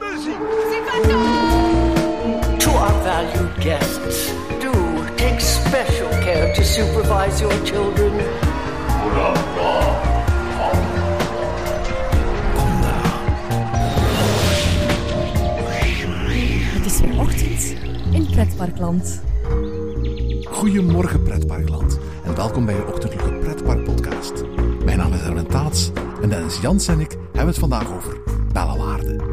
Muziek! To our valued guests, do take special care to supervise your children. Het is weer ochtend in Pretparkland. Goedemorgen Pretparkland en welkom bij je ochtendelijke Pretparkpodcast. Mijn naam is Erwin Taats en Dennis Jans en ik hebben het vandaag over Bellewaerde.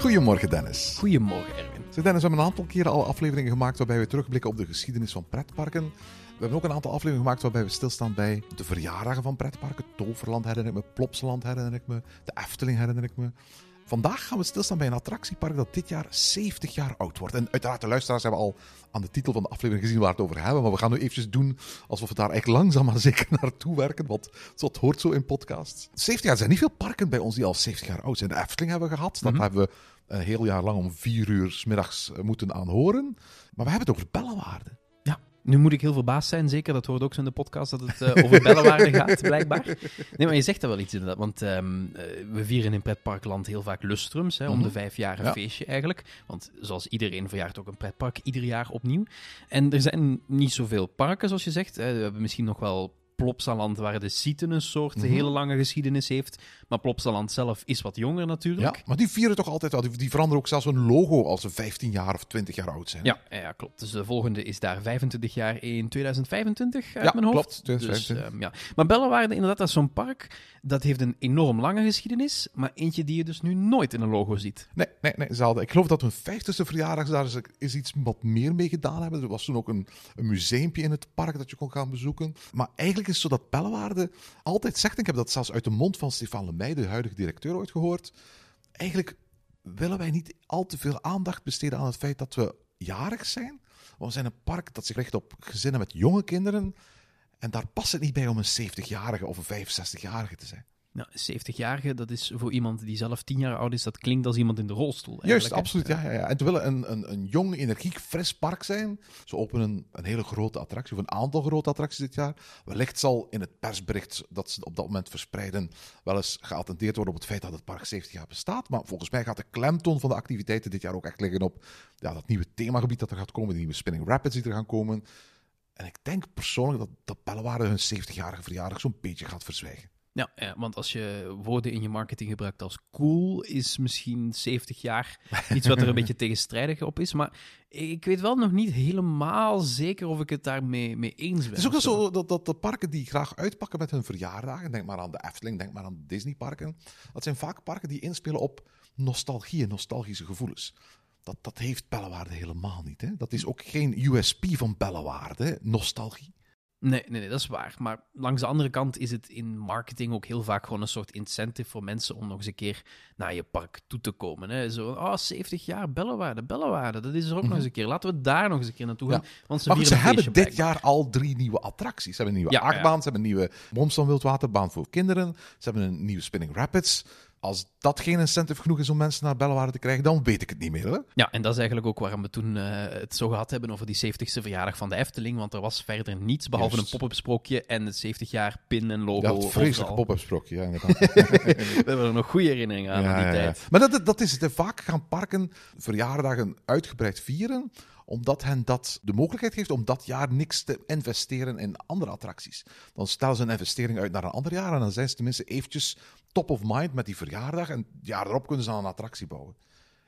Goedemorgen Dennis. Goedemorgen Erwin. Zeg Dennis, we hebben een aantal keren al afleveringen gemaakt waarbij we terugblikken op de geschiedenis van pretparken. We hebben ook een aantal afleveringen gemaakt waarbij we stilstaan bij de verjaardagen van pretparken. Toverland herinner ik me, Plopsaland herinner ik me, de Efteling herinner ik me. Vandaag gaan we stilstaan bij een attractiepark dat dit jaar 70 jaar oud wordt. En uiteraard, de luisteraars hebben al aan de titel van de aflevering gezien waar we het over hebben. Maar we gaan nu eventjes doen alsof we daar eigenlijk langzaam maar zeker naartoe werken. Want dat hoort zo in podcasts. 70 jaar, er zijn niet veel parken bij ons die al 70 jaar oud zijn. De Efteling hebben we gehad. Dat hebben we een heel jaar lang om 4 uur 's middags moeten aanhoren. Maar we hebben het over Bellewaerde. Nu moet ik heel verbaasd zijn, zeker. Dat hoort ook zo in de podcast, dat het over Bellewaerde gaat, blijkbaar. Nee, maar je zegt dat wel iets, inderdaad. Want we vieren in Pretparkland heel vaak lustrums. Hè, om de 5 jaar een feestje, eigenlijk. Want zoals iedereen verjaart ook een pretpark, ieder jaar opnieuw. En er zijn niet zoveel parken, zoals je zegt. We hebben misschien nog wel Plopsaland, waar de Sieten een soort hele lange geschiedenis heeft. Maar Plopsaland zelf is wat jonger, natuurlijk. Ja, maar die vieren toch altijd wel. Die veranderen ook zelfs hun logo als ze 15 jaar of 20 jaar oud zijn. Ja, klopt. Dus de volgende is daar 25 jaar in 2025, uit mijn hoofd. Klopt, 2025. Dus, Maar Bellewaerde, inderdaad, dat is zo'n park. Dat heeft een enorm lange geschiedenis, maar eentje die je dus nu nooit in een logo ziet. Nee. Ik geloof dat hun 50ste verjaardag daar is iets wat meer mee gedaan hebben. Er was toen ook een museumpje in het park dat je kon gaan bezoeken. Maar eigenlijk is het zo dat Bellewaerde altijd zegt, en ik heb dat zelfs uit de mond van Stefan Lemey, de huidige directeur, ooit gehoord, eigenlijk willen wij niet al te veel aandacht besteden aan het feit dat we jarig zijn. Want we zijn een park dat zich richt op gezinnen met jonge kinderen. En daar past het niet bij om een 70-jarige of een 65-jarige te zijn. Nou, 70-jarige, dat is voor iemand die zelf 10 jaar oud is, dat klinkt als iemand in de rolstoel. Juist, absoluut. Ja. En te willen een jong, energiek, fris park zijn. Ze openen een hele grote attractie, of een aantal grote attracties dit jaar. Wellicht zal in het persbericht dat ze op dat moment verspreiden wel eens geattendeerd worden op het feit dat het park 70 jaar bestaat. Maar volgens mij gaat de klemtoon van de activiteiten dit jaar ook echt liggen op dat nieuwe themagebied dat er gaat komen, die nieuwe spinning rapids die er gaan komen. En ik denk persoonlijk dat Bellewaerde hun 70-jarige verjaardag zo'n beetje gaat verzwijgen. Ja, want als je woorden in je marketing gebruikt als cool, is misschien 70 jaar iets wat er een beetje tegenstrijdig op is. Maar ik weet wel nog niet helemaal zeker of ik het daarmee eens ben. Het is ook wel zo dat de parken die graag uitpakken met hun verjaardagen, denk maar aan de Efteling, denk maar aan de Disneyparken, dat zijn vaak parken die inspelen op nostalgie en nostalgische gevoelens. Dat heeft Bellewaerde helemaal niet. Hè? Dat is ook geen USP van Bellewaerde, nostalgie. Nee, dat is waar. Maar langs de andere kant is het in marketing ook heel vaak gewoon een soort incentive voor mensen om nog eens een keer naar je park toe te komen. Hè? Zo, 70 jaar Bellewaerde, dat is er ook nog eens een keer. Laten we daar nog eens een keer naartoe gaan. Want ze hebben dit jaar al 3 nieuwe attracties. Ze hebben een nieuwe achtbaan, ze hebben een nieuwe Momstan Wildwaterbaan voor kinderen, ze hebben een nieuwe Spinning Rapids. Als dat geen incentive genoeg is om mensen naar Bellewaerde te krijgen, dan weet ik het niet meer. Hè? Ja, en dat is eigenlijk ook waarom we toen het zo gehad hebben over die 70ste verjaardag van de Efteling. Want er was verder niets, behalve een pop-up sprookje en het 70 jaar pin en logo. Ja, het vreselijke pop-up sprookje. Ja, inderdaad. We hebben er nog goede herinneringen aan die tijd. Maar dat is het. Vaak gaan parken verjaardagen uitgebreid vieren, omdat hen dat de mogelijkheid geeft om dat jaar niks te investeren in andere attracties. Dan stellen ze een investering uit naar een ander jaar en dan zijn ze tenminste eventjes top of mind met die verjaardag en het jaar erop kunnen ze dan een attractie bouwen.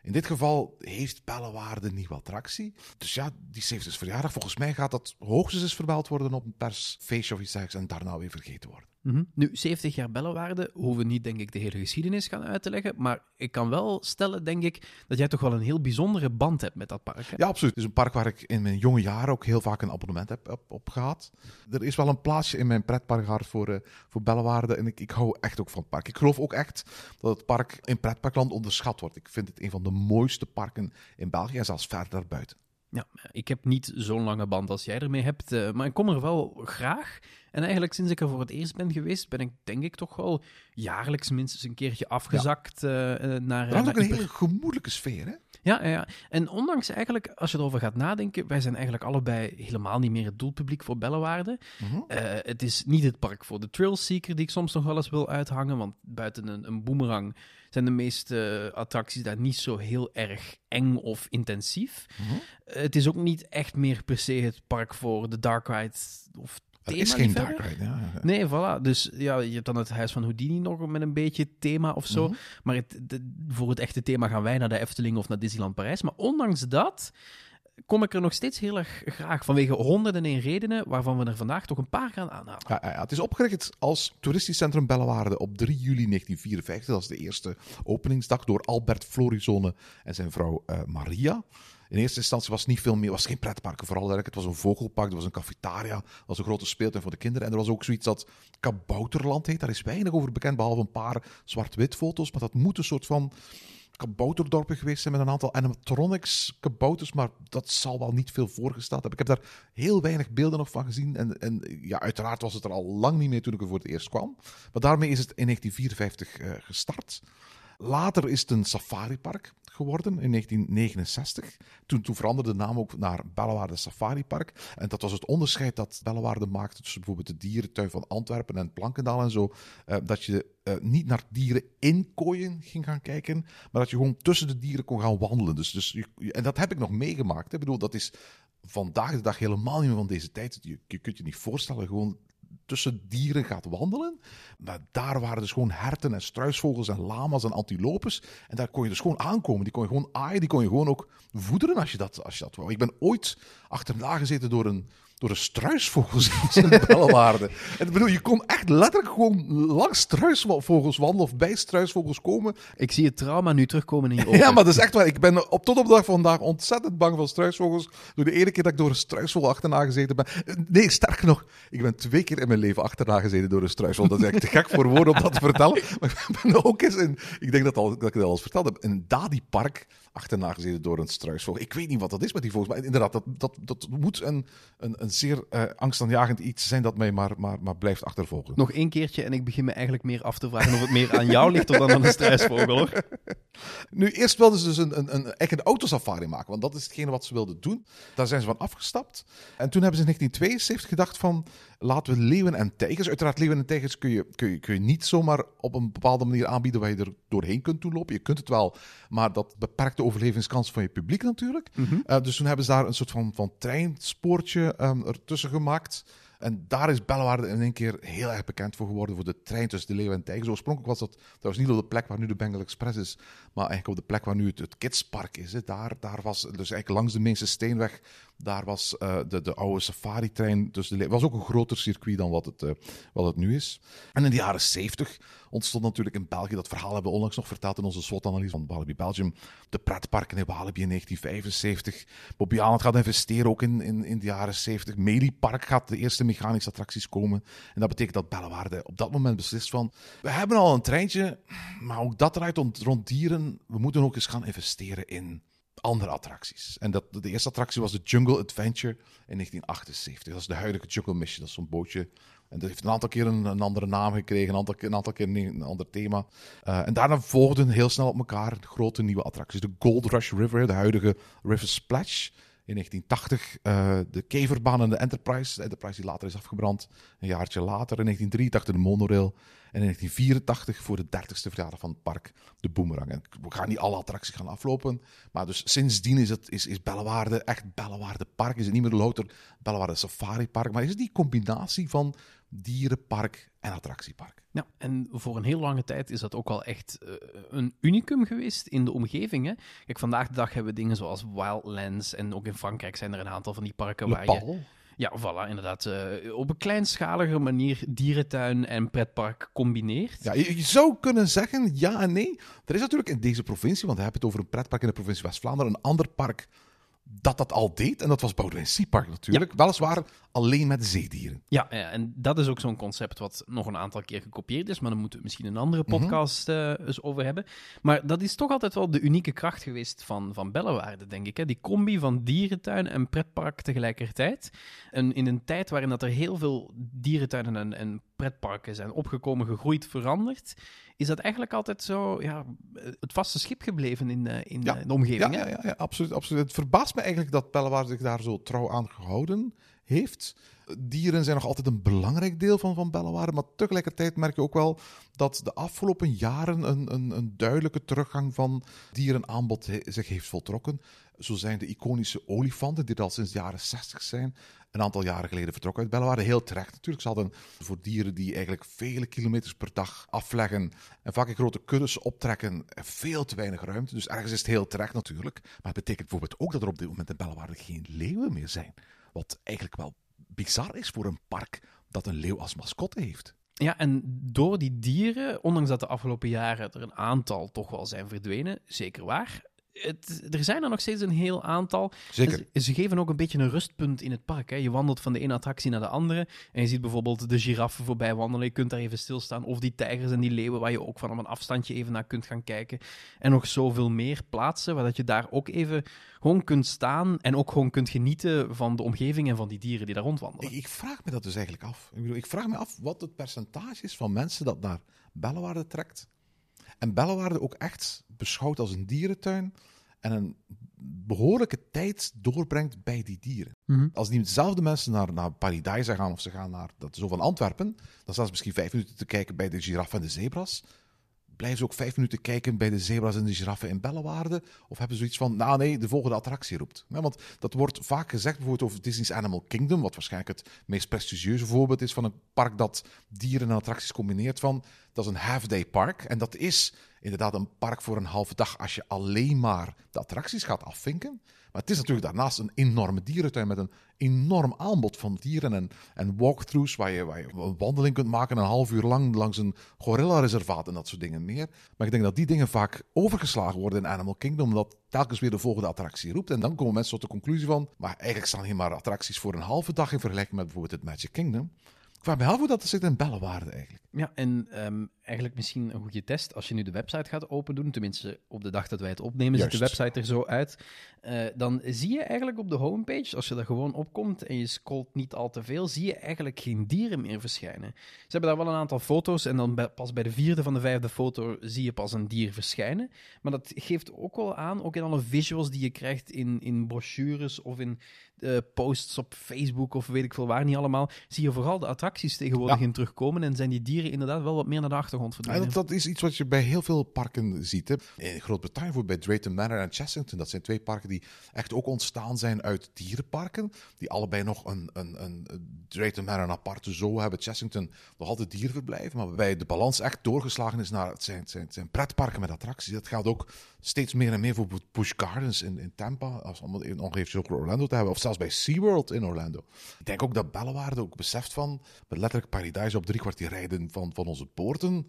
In dit geval heeft Bellewaerde een nieuwe attractie. Dus die 70e verjaardag, volgens mij gaat dat hoogstens eens vermeld worden op een persfeestje of iets dergelijks en daarna weer vergeten worden. Nu, 70 jaar Bellewaerde, hoeven we niet, denk ik, de hele geschiedenis gaan uit te leggen, maar ik kan wel stellen, denk ik, dat jij toch wel een heel bijzondere band hebt met dat park. Hè? Ja, absoluut. Het is een park waar ik in mijn jonge jaren ook heel vaak een abonnement heb op gehad. Er is wel een plaatsje in mijn pretparkhart voor Bellewaerde en ik hou echt ook van het park. Ik geloof ook echt dat het park in Pretparkland onderschat wordt. Ik vind het een van de mooiste parken in België en zelfs ver daarbuiten. Ja, ik heb niet zo'n lange band als jij ermee hebt, maar ik kom er wel graag. En eigenlijk sinds ik er voor het eerst ben geweest, ben ik denk ik toch wel jaarlijks minstens een keertje afgezakt naar... Dat was ook een hele gemoedelijke sfeer, hè? Ja. En ondanks eigenlijk, als je erover gaat nadenken, wij zijn eigenlijk allebei helemaal niet meer het doelpubliek voor Bellewaerde. Mm-hmm. Het is niet het park voor de trailseeker, die ik soms nog wel eens wil uithangen, want buiten een boemerang zijn de meeste attracties daar niet zo heel erg eng of intensief. Mm-hmm. Het is ook niet echt meer per se het park voor de dark ride of thema. Er is geen dark ride, ja. Nee, voilà. Dus ja, je hebt dan het Huis van Houdini nog met een beetje thema of zo. Mm-hmm. Maar voor het echte thema gaan wij naar de Efteling of naar Disneyland Parijs. Maar ondanks dat kom ik er nog steeds heel erg graag, vanwege 101 redenen, waarvan we er vandaag toch een paar gaan aanhalen. Ja, het is opgericht als toeristisch centrum Bellewaerde op 3 juli 1954. Dat is de eerste openingsdag door Albert Florizone en zijn vrouw Maria. In eerste instantie was het niet veel meer, was geen pretparken vooral eigenlijk. Het was een vogelpark, er was een cafetaria, er was een grote speeltuin voor de kinderen. En er was ook zoiets dat Kabouterland heet. Daar is weinig over bekend, behalve een paar zwart-wit foto's. Maar dat moet een soort van kabouterdorpen geweest zijn met een aantal animatronics kabouters, maar dat zal wel niet veel voorgesteld hebben. Ik heb daar heel weinig beelden nog van gezien en ja, uiteraard was het er al lang niet meer toen ik er voor het eerst kwam. Maar daarmee is het in 1954 gestart. Later is het een safaripark geworden in 1969. Toen veranderde de naam ook naar Bellewaerde Safaripark. En dat was het onderscheid dat Bellewaerde maakte tussen bijvoorbeeld de dierentuin van Antwerpen en Plankendaal en zo. Dat je niet naar dieren in kooien ging gaan kijken, maar dat je gewoon tussen de dieren kon gaan wandelen. En dat heb ik nog meegemaakt. Ik bedoel, dat is vandaag de dag helemaal niet meer van deze tijd. Je kunt je niet voorstellen, gewoon tussen dieren gaat wandelen. Maar daar waren dus gewoon herten en struisvogels en lama's en antilopes. En daar kon je dus gewoon aankomen. Die kon je gewoon aaien, die kon je gewoon ook voederen als je dat wou. Ik ben ooit achterna gezeten door een struisvogel in Bellewaerde. En ik bedoel, je kon echt letterlijk gewoon langs struisvogels wandelen of bij struisvogels komen. Ik zie het trauma nu terugkomen in je ogen. Ja, maar dat is echt waar. Ik ben tot op de dag van vandaag ontzettend bang van struisvogels. Door de ene keer dat ik door een struisvogel achterna gezeten ben. Nee, sterker nog, ik ben 2 keer in mijn leven achterna gezeten door een struisvogel. Dat is echt te gek voor woorden om dat te vertellen. Maar ik ben ook eens in, ik denk dat ik dat al eens verteld heb, in Dadi-park achterna gezeten door een struisvogel. Ik weet niet wat dat is met die vogels, maar inderdaad, dat moet een zeer angstaanjagend iets zijn dat mij maar blijft achtervolgen. Nog 1 keertje en ik begin me eigenlijk meer af te vragen of het meer aan jou ligt of dan aan een struisvogel, hoor. Nu, eerst wilden ze dus een eigen autosafari maken, want dat is hetgene wat ze wilden doen. Daar zijn ze van afgestapt. En toen hebben ze in 1972 gedacht van, laten we leeuwen en tijgers... Uiteraard, leeuwen en tijgers kun je niet zomaar op een bepaalde manier aanbieden waar je er doorheen kunt toe lopen. Je kunt het wel, maar dat beperkt de overlevingskans van je publiek natuurlijk. Mm-hmm. Dus toen hebben ze daar een soort van treinspoortje ertussen gemaakt. En daar is Bellewaerde in één keer heel erg bekend voor geworden, voor de trein tussen de leeuwen en tijgers. Oorspronkelijk was dat trouwens niet op de plek waar nu de Bengal Express is, maar eigenlijk op de plek waar nu het Kidspark is. Hè. Daar was, dus eigenlijk langs de Meense Steenweg, daar was de oude safari-trein tussen de leeuwen. Het was ook een groter circuit dan wat het nu is. En in de jaren 70 ontstond natuurlijk in België, dat verhaal hebben we onlangs nog verteld in onze SWOT-analyse van Walibi Belgium, de pretparken in Walibi in 1975. Bobbejaanland gaat investeren ook in de jaren 70. Meliepark gaat de eerste mechanische attracties komen. En dat betekent dat Bellewaerde op dat moment beslist van, we hebben al een treintje, maar ook dat rijdt rond dieren. We moeten ook eens gaan investeren in andere attracties. En de eerste attractie was de Jungle Adventure in 1978. Dat is de huidige Jungle Mission. Dat is zo'n bootje. En dat heeft een aantal keer een andere naam gekregen, een aantal keer een ander thema. En daarna volgden heel snel op elkaar grote nieuwe attracties. De Gold Rush River, de huidige River Splash in 1980, de Keverbaan en de Enterprise. De Enterprise die later is afgebrand, een jaartje later. In 1983 de monorail. En in 1984, voor de 30ste verjaardag van het park, de Boomerang. En we gaan niet alle attracties gaan aflopen. Maar dus sindsdien is Bellewaerde echt Bellewaerde Park. Is het niet meer louter Bellewaerde Safari Park. Maar is het die combinatie van dierenpark en attractiepark. Ja, en voor een heel lange tijd is dat ook al echt een unicum geweest in de omgeving. Hè? Kijk, vandaag de dag hebben we dingen zoals Wildlands en ook in Frankrijk zijn er een aantal van die parken waar je... Ja, voilà, inderdaad. Op een kleinschalige manier dierentuin en pretpark combineert. Ja, je zou kunnen zeggen ja en nee. Er is natuurlijk in deze provincie, want we hebben het over een pretpark in de provincie West-Vlaanderen, een ander park dat al deed. En dat was Boudewijn Seapark natuurlijk. Ja. Weliswaar alleen met zeedieren. Ja, en dat is ook zo'n concept wat nog een aantal keer gekopieerd is. Maar daar moeten we misschien een andere podcast eens over hebben. Maar dat is toch altijd wel de unieke kracht geweest van Bellewaerde, denk ik. Hè? Die combi van dierentuin en pretpark tegelijkertijd. En in een tijd waarin dat er heel veel dierentuinen en pretparken zijn opgekomen, gegroeid, veranderd, is dat eigenlijk altijd zo het vaste schip gebleven in de omgeving. Ja, absoluut, absoluut. Het verbaast me eigenlijk dat Bellewaerde zich daar zo trouw aan gehouden heeft. Dieren zijn nog altijd een belangrijk deel van Bellewaerde, maar tegelijkertijd merk je ook wel dat de afgelopen jaren een duidelijke teruggang van dierenaanbod zich heeft voltrokken. Zo zijn de iconische olifanten, die er al sinds de jaren 60 zijn, een aantal jaren geleden vertrokken uit Bellewaerde. Heel terecht natuurlijk. Ze hadden voor dieren die eigenlijk vele kilometers per dag afleggen en vaak in grote kuddes optrekken, veel te weinig ruimte. Dus ergens is het heel terecht natuurlijk. Maar het betekent bijvoorbeeld ook dat er op dit moment in Bellewaerde geen leeuwen meer zijn. Wat eigenlijk wel bizar is voor een park dat een leeuw als mascotte heeft. Ja, en door die dieren, ondanks dat de afgelopen jaren er een aantal toch wel zijn verdwenen, zeker waar, er zijn er nog steeds een heel aantal. Zeker. Ze geven ook een beetje een rustpunt in het park. Hè. Je wandelt van de ene attractie naar de andere en je ziet bijvoorbeeld de giraffen voorbij wandelen. Je kunt daar even stilstaan. Of die tijgers en die leeuwen waar je ook van op een afstandje even naar kunt gaan kijken. En nog zoveel meer plaatsen waar dat je daar ook even gewoon kunt staan en ook gewoon kunt genieten van de omgeving en van die dieren die daar rondwandelen. Ik vraag me dat dus eigenlijk af. Ik vraag me af wat het percentage is van mensen dat naar Bellewaerde trekt. En Bellewaerde ook echt beschouwd als een dierentuin en een behoorlijke tijd doorbrengt bij die dieren. Mm-hmm. Als diezelfde mensen naar Pairi Daiza gaan of ze gaan naar dat zo van Antwerpen, dan staan ze misschien 5 minuten te kijken bij de giraffen en de zebra's. Blijven ze ook 5 minuten kijken bij de zebra's en de giraffen in Bellewaerde? Of hebben ze iets van, de volgende attractie roept? Ja, want dat wordt vaak gezegd bijvoorbeeld over Disney's Animal Kingdom, wat waarschijnlijk het meest prestigieuze voorbeeld is van een park dat dieren en attracties combineert van, dat is een half-day park. En dat is inderdaad een park voor een halve dag als je alleen maar de attracties gaat afvinken. Maar het is natuurlijk daarnaast een enorme dierentuin met een enorm aanbod van dieren en walkthroughs waar je een wandeling kunt maken een half uur lang langs een gorilla-reservaat en dat soort dingen meer. Maar ik denk dat die dingen vaak overgeslagen worden in Animal Kingdom, omdat telkens weer de volgende attractie roept. En dan komen mensen tot de conclusie van, maar eigenlijk staan hier maar attracties voor een halve dag in vergelijking met bijvoorbeeld het Magic Kingdom. Ik vraag me af hoe dat zit in Bellewaerde eigenlijk. Ja, en eigenlijk misschien een goede test. Als je nu de website gaat opendoen, tenminste op de dag dat wij het opnemen, Ziet de website er zo uit. Dan zie je eigenlijk op de homepage, als je daar gewoon opkomt en je scrolt niet al te veel, zie je eigenlijk geen dieren meer verschijnen. Ze hebben daar wel een aantal foto's en dan pas bij de 4e van de 5e foto zie je pas een dier verschijnen. Maar dat geeft ook wel aan, ook in alle visuals die je krijgt in brochures of in posts op Facebook of weet ik veel waar, niet allemaal, zie je vooral de attracties tegenwoordig in terugkomen en zijn die dieren inderdaad wel wat meer naar de achtergrond verdwenen. En dat is iets wat je bij heel veel parken ziet. Hè. In Groot-Brittannië, bijvoorbeeld bij Drayton Manor en Chessington, dat zijn 2 parken die echt ook ontstaan zijn uit dierenparken, die allebei nog een Drayton Manor een aparte zoo hebben. Chessington nog altijd dierverblijven, maar waarbij de balans echt doorgeslagen is naar het zijn pretparken met attracties. Dat gaat ook steeds meer en meer voor Busch Gardens in Tampa, als om nog even over Orlando te hebben, of zelfs bij SeaWorld in Orlando. Ik denk ook dat Bellewaerde ook beseft van, met letterlijk Pairi Daiza op 3 kwart die rijden van onze poorten,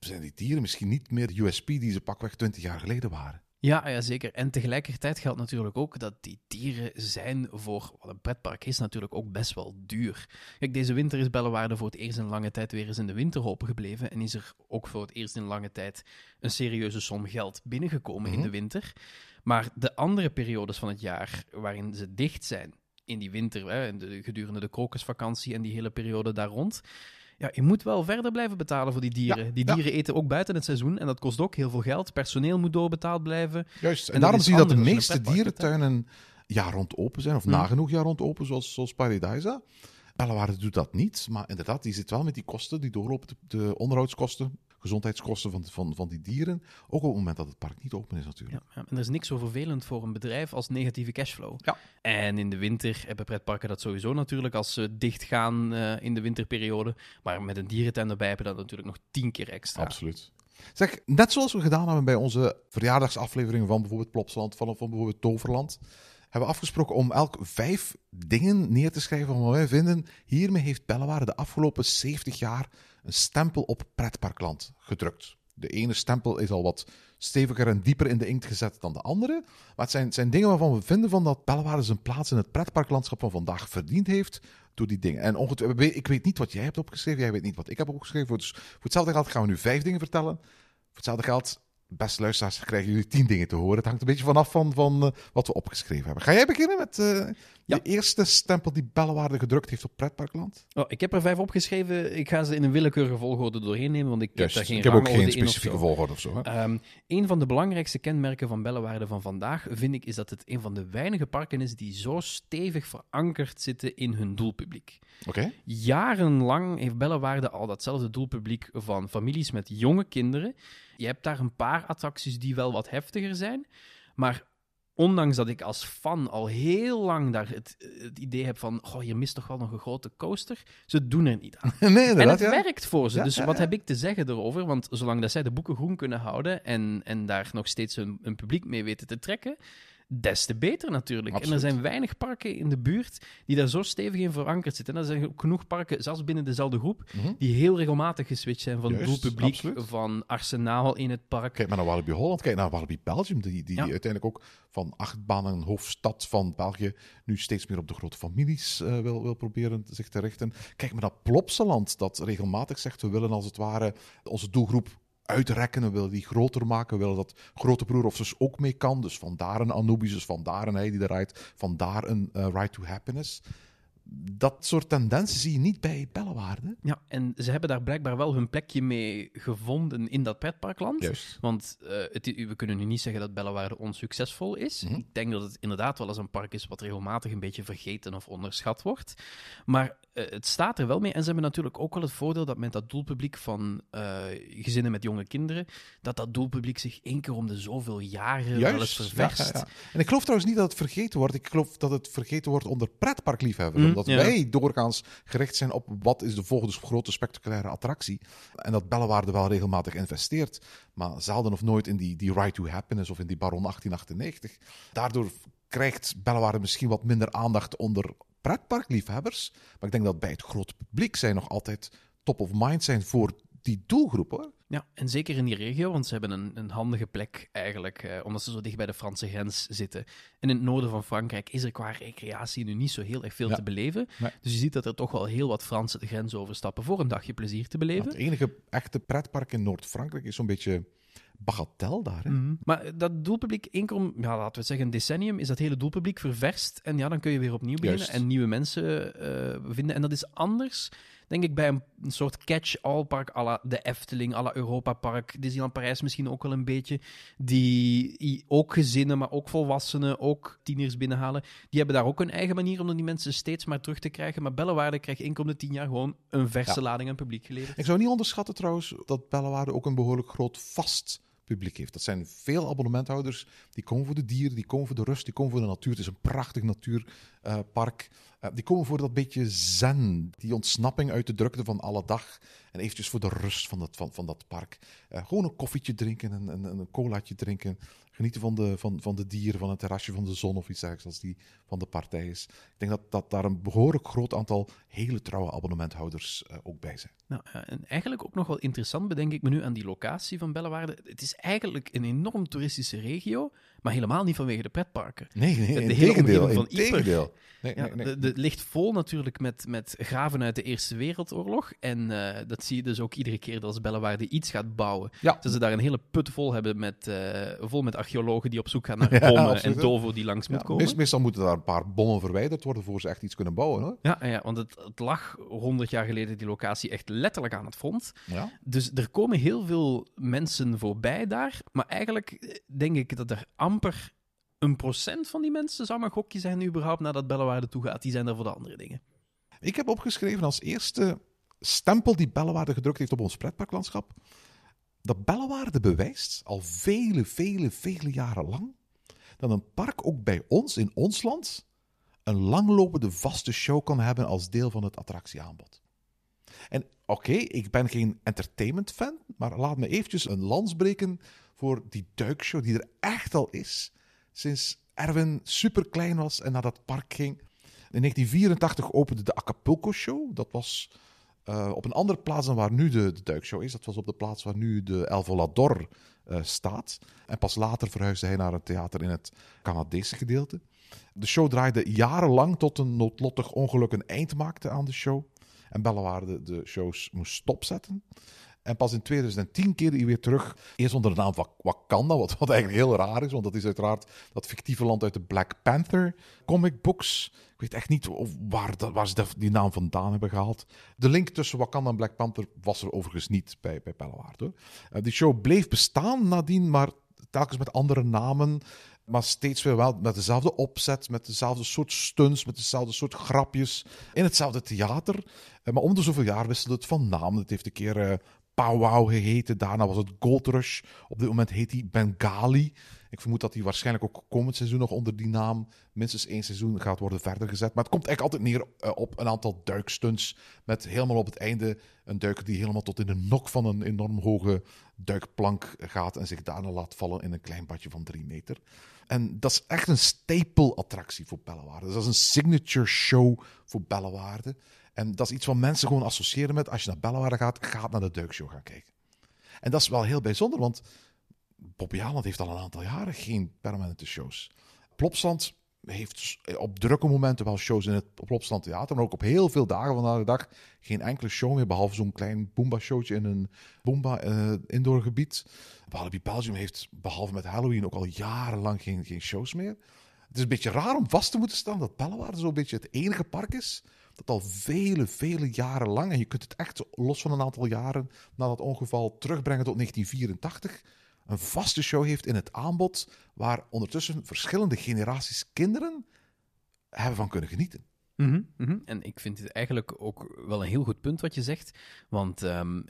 zijn die dieren misschien niet meer de USP die ze pakweg 20 jaar geleden waren. Ja, zeker. En tegelijkertijd geldt natuurlijk ook dat die dieren zijn voor wat een pretpark is natuurlijk ook best wel duur. Kijk, deze winter is Bellewaerde voor het eerst in lange tijd weer eens in de winterhoop gebleven en is er ook voor het eerst in lange tijd een serieuze som geld binnengekomen in de winter. Maar de andere periodes van het jaar waarin ze dicht zijn in die winter, gedurende de krokusvakantie en die hele periode daar rond, ja, je moet wel verder blijven betalen voor die dieren. Ja, die dieren eten ook buiten het seizoen en dat kost ook heel veel geld. Personeel moet doorbetaald blijven. Juist, en daarom zie je dat de meeste dierentuinen jaar rond open zijn, of nagenoeg jaar rond open, zoals Pairi Daiza. Bellewaerde doet dat niet, maar inderdaad, die zit wel met die kosten, die doorlopen, de onderhoudskosten, gezondheidskosten van die dieren, ook op het moment dat het park niet open is natuurlijk. Ja, en er is niks zo vervelend voor een bedrijf als negatieve cashflow. Ja. En in de winter hebben pretparken dat sowieso natuurlijk als ze dicht gaan in de winterperiode, maar met een dierentuin erbij hebben dat natuurlijk nog 10 keer extra. Absoluut. Zeg, net zoals we gedaan hebben bij onze verjaardagsafleveringen van bijvoorbeeld Plopsaland, van bijvoorbeeld Toverland, hebben we afgesproken om elk 5 dingen neer te schrijven van wat wij vinden. Hiermee heeft Bellewaerde de afgelopen 70 jaar een stempel op pretparkland gedrukt. de ene stempel is al wat steviger en dieper in de inkt gezet dan de andere. Maar het zijn dingen waarvan we vinden van dat Bellewaerde zijn plaats in het pretparklandschap van vandaag verdiend heeft door die dingen. En ik weet niet wat jij hebt opgeschreven, jij weet niet wat ik heb opgeschreven. Dus voor hetzelfde geld gaan we nu 5 dingen vertellen. Voor hetzelfde geld, beste luisteraars, krijgen jullie 10 dingen te horen. Het hangt een beetje vanaf van wat we opgeschreven hebben. Ga jij beginnen met de eerste stempel die Bellewaerde gedrukt heeft op pretparkland? Oh, ik heb er 5 opgeschreven. Ik ga ze in een willekeurige volgorde doorheen nemen, want ik heb ook geen specifieke volgorde of zo. Hè? Een van de belangrijkste kenmerken van Bellewaerde van vandaag, vind ik, is dat het een van de weinige parken is die zo stevig verankerd zitten in hun doelpubliek. Okay. Jarenlang heeft Bellewaerde al datzelfde doelpubliek van families met jonge kinderen. Je hebt daar een paar attracties die wel wat heftiger zijn, maar ondanks dat ik als fan al heel lang daar het idee heb van je mist toch wel nog een grote coaster, ze doen er niet aan. Nee, en het werkt voor ze, dus wat heb ik te zeggen erover? Want zolang dat zij de boeken groen kunnen houden en daar nog steeds een publiek mee weten te trekken, des te beter natuurlijk. Absoluut. En er zijn weinig parken in de buurt die daar zo stevig in verankerd zitten. En er zijn genoeg parken, zelfs binnen dezelfde groep, die heel regelmatig geswitcht zijn van doelpubliek, van Arsenaal in het park. Kijk maar naar Walibi Holland, kijk naar Walibi Belgium, die uiteindelijk ook van achtbanen, hoofdstad van België, nu steeds meer op de grote families wil proberen zich te richten. Kijk maar naar Plopsaland, dat regelmatig zegt, we willen als het ware onze doelgroep uitrekken, we willen die groter maken, we willen dat grote broer of zus ook mee kan. Dus vandaar een Anubis, dus vandaar een Heidi de Ride, vandaar een Ride to Happiness. Dat soort tendensen zie je niet bij Bellewaerde. Ja, en ze hebben daar blijkbaar wel hun plekje mee gevonden in dat pretparkland. Juist. Want we kunnen nu niet zeggen dat Bellewaerde onsuccesvol is. Mm-hmm. Ik denk dat het inderdaad wel eens een park is wat regelmatig een beetje vergeten of onderschat wordt. Maar het staat er wel mee. En ze hebben natuurlijk ook wel het voordeel dat met dat doelpubliek van gezinnen met jonge kinderen, dat dat doelpubliek zich 1 keer om de zoveel jaren wel eens ververst. Ja. En ik geloof trouwens niet dat het vergeten wordt. Ik geloof dat het vergeten wordt onder pretparkliefhebbers. Mm. Dat wij doorgaans gericht zijn op wat is de volgende grote spectaculaire attractie. En dat Bellewaerde wel regelmatig investeert, maar zelden of nooit in die Ride to Happiness of in die Baron 1898. Daardoor krijgt Bellewaerde misschien wat minder aandacht onder pretparkliefhebbers. Maar ik denk dat bij het grote publiek zij nog altijd top of mind zijn voor die doelgroep, hoor. Ja, en zeker in die regio, want ze hebben een handige plek eigenlijk, omdat ze zo dicht bij de Franse grens zitten. En in het noorden van Frankrijk is er qua recreatie nu niet zo heel erg veel te beleven. Nee. Dus je ziet dat er toch wel heel wat Fransen de grens overstappen voor een dagje plezier te beleven. Ja, het enige echte pretpark in Noord-Frankrijk is zo'n beetje bagatel daar. Hè? Mm-hmm. Maar dat doelpubliek, laten we zeggen een decennium, is dat hele doelpubliek ververst. En ja, dan kun je weer opnieuw beginnen en nieuwe mensen vinden. En dat is anders, denk ik, bij een soort catch-all park à la de Efteling, à la Europa Park, Disneyland Parijs misschien ook wel een beetje, die ook gezinnen, maar ook volwassenen, ook tieners binnenhalen. Die hebben daar ook hun eigen manier om die mensen steeds maar terug te krijgen. Maar Bellewaerde krijgt 10 jaar gewoon een verse lading aan publiek geleverd. Ik zou niet onderschatten trouwens dat Bellewaerde ook een behoorlijk groot vast publiek heeft. Dat zijn veel abonnementhouders. Die komen voor de dieren, die komen voor de rust, die komen voor de natuur. Het is een prachtig natuurpark. Die komen voor dat beetje zen, die ontsnapping uit de drukte van alle dag. En eventjes voor de rust van dat park. Gewoon een koffietje drinken en een colaatje drinken. Genieten van de dieren, van het terrasje, van de zon of iets dergelijks als die van de partij is. Ik denk dat daar een behoorlijk groot aantal hele trouwe abonnementhouders ook bij zijn. Nou, en eigenlijk ook nog wel interessant bedenk ik me nu aan die locatie van Bellewaerde. Het is eigenlijk een enorm toeristische regio, maar helemaal niet vanwege de pretparken. Nee, integendeel. Het ligt vol natuurlijk met graven uit de Eerste Wereldoorlog. En dat zie je dus ook iedere keer als Bellewaerde iets gaat bouwen. Ja. Dat ze daar een hele put vol hebben vol met archeologen die op zoek gaan naar bommen en Dovo die langs moet komen. Meestal moeten daar een paar bommen verwijderd worden voor ze echt iets kunnen bouwen. Hoor. Ja, want het lag 100 jaar geleden die locatie echt letterlijk aan het front. Ja. Dus er komen heel veel mensen voorbij daar. Maar eigenlijk denk ik dat er amper 1% van die mensen, zou mijn gokje zijn, überhaupt naar dat Bellewaerde toe gaat. Die zijn daar voor de andere dingen. Ik heb opgeschreven als eerste stempel die Bellewaerde gedrukt heeft op ons pretparklandschap, dat Bellewaerde bewijst, al vele, vele, vele jaren lang, dat een park ook bij ons, in ons land, een langlopende vaste show kan hebben als deel van het attractieaanbod. En ik ben geen entertainment-fan, maar laat me eventjes een lans breken voor die duikshow die er echt al is, sinds Erwin superklein was en naar dat park ging. In 1984 opende de Acapulco Show. Dat was op een andere plaats dan waar nu de duikshow is. Dat was op de plaats waar nu de El Volador staat. En pas later verhuisde hij naar een theater in het Canadese gedeelte. De show draaide jarenlang tot een noodlottig ongeluk een eind maakte aan de show. En Bellewaerde de shows moest stopzetten. En pas in 2010 keerde hij weer terug. Eerst onder de naam van Wakanda, wat eigenlijk heel raar is. Want dat is uiteraard dat fictieve land uit de Black Panther comic books. Ik weet echt niet waar ze die naam vandaan hebben gehaald. De link tussen Wakanda en Black Panther was er overigens niet bij Bellewaerde. Die show bleef bestaan nadien, maar telkens met andere namen. Maar steeds weer wel met dezelfde opzet, met dezelfde soort stunts, met dezelfde soort grapjes. In hetzelfde theater. Maar om de zoveel jaar wisselde het van naam. Het heeft een keer... Pow Wow geheten. Daarna was het Gold Rush. Op dit moment heet hij Bengali. Ik vermoed dat hij waarschijnlijk ook komend seizoen nog onder die naam minstens 1 seizoen gaat worden verder gezet. Maar het komt eigenlijk altijd neer op een aantal duikstunts met helemaal op het einde een duiker die helemaal tot in de nok van een enorm hoge duikplank gaat en zich daarna laat vallen in een klein badje van 3 meter. En dat is echt een stapelattractie voor Bellewaerde. Dus dat is een signature show voor Bellewaerde. En dat is iets wat mensen gewoon associëren met... als je naar Bellewaerde gaat, gaat naar de duikshow gaan kijken. En dat is wel heel bijzonder, want... Bobbejaanland heeft al een aantal jaren geen permanente shows. Plopsaland heeft op drukke momenten wel shows in het Plopsaland Theater... maar ook op heel veel dagen vandaag de dag geen enkele show meer... behalve zo'n klein Boomba-showtje in een Boomba-indoorgebied. Walibi Belgium heeft, behalve met Halloween, ook al jarenlang geen shows meer. Het is een beetje raar om vast te moeten staan dat Bellewaerde zo'n beetje het enige park is... dat al vele jaren lang, en je kunt het echt los van een aantal jaren na dat ongeval terugbrengen tot 1984, een vaste show heeft in het aanbod waar ondertussen verschillende generaties kinderen hebben van kunnen genieten. Mm-hmm, mm-hmm. En ik vind het eigenlijk ook wel een heel goed punt wat je zegt, want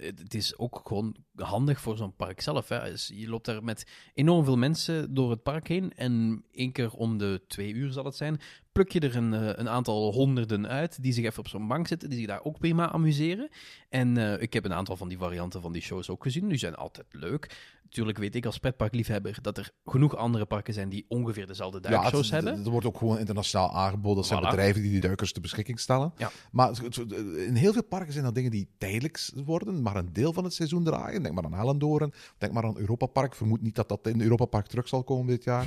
het is ook gewoon handig voor zo'n park zelf. Hè? Dus je loopt daar met enorm veel mensen door het park heen en 1 keer om de 2 uur zal het zijn, pluk je er een aantal honderden uit die zich even op zo'n bank zitten, die zich daar ook prima amuseren. En ik heb een aantal van die varianten van die shows ook gezien, die zijn altijd leuk. Natuurlijk weet ik als pretparkliefhebber dat er genoeg andere parken zijn die ongeveer dezelfde duikshows hebben. Ja, er wordt ook gewoon internationaal aangeboden. Dat zijn bedrijven die duikers ter beschikking stellen. Ja. Maar in heel veel parken zijn dat dingen die tijdelijk worden, maar een deel van het seizoen draaien. Denk maar aan Hellendoorn, denk maar aan Europa Park. Vermoed niet dat dat in Europa Park terug zal komen dit jaar.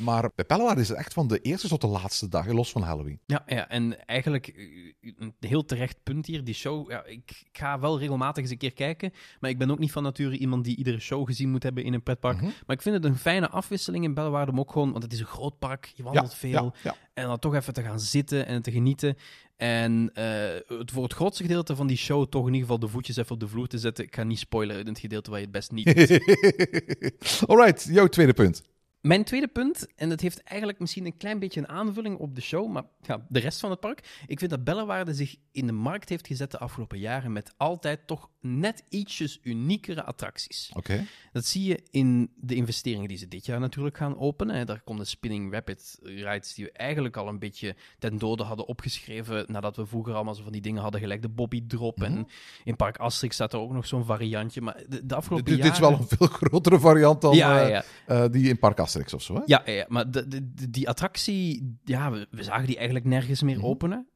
Maar bij Bellewaerde is het echt van de eerste tot de laatste dag, los van Halloween. Ja, en eigenlijk een heel terecht punt hier. Die show, ja, ik ga wel regelmatig eens een keer kijken, maar ik ben ook niet van nature iemand die iedere show gezien moet hebben in een pretpark. Mm-hmm. Maar ik vind het een fijne afwisseling in Bellewaerde, om ook gewoon, want het is een groot park, je wandelt veel, en dan toch even te gaan zitten en te genieten. En voor het grootste gedeelte van die show toch in ieder geval de voetjes even op de vloer te zetten. Ik ga niet spoileren in het gedeelte waar je het best niet doet. Alright, jouw tweede punt. Mijn tweede punt, en dat heeft eigenlijk misschien een klein beetje een aanvulling op de show, maar ja, de rest van het park. Ik vind dat Bellewaerde zich in de markt heeft gezet de afgelopen jaren met altijd toch net ietsjes uniekere attracties. Okay. Dat zie je in de investeringen die ze dit jaar natuurlijk gaan openen. Daar komt de Spinning Rapid Rides die we eigenlijk al een beetje ten dode hadden opgeschreven, nadat we vroeger allemaal zo van die dingen hadden, gelijk de Bobby Drop. Mm-hmm. En in Park Asterix staat er ook nog zo'n variantje. Maar de afgelopen jaren... Dit is wel een veel grotere variant dan die in Park Asterix. Of zo, hè? Ja, maar die attractie, ja, we zagen die eigenlijk nergens meer openen.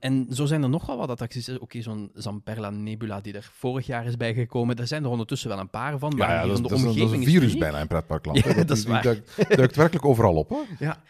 En zo zijn er nogal wat attracties. Oké, zo'n Zamperla Nebula die er vorig jaar is bijgekomen. Daar zijn er ondertussen wel een paar van. Maar ja, dat is een virus bijna in pretparkland. Ja, dat is waar. Die duikt werkelijk overal op, hoor. Ja,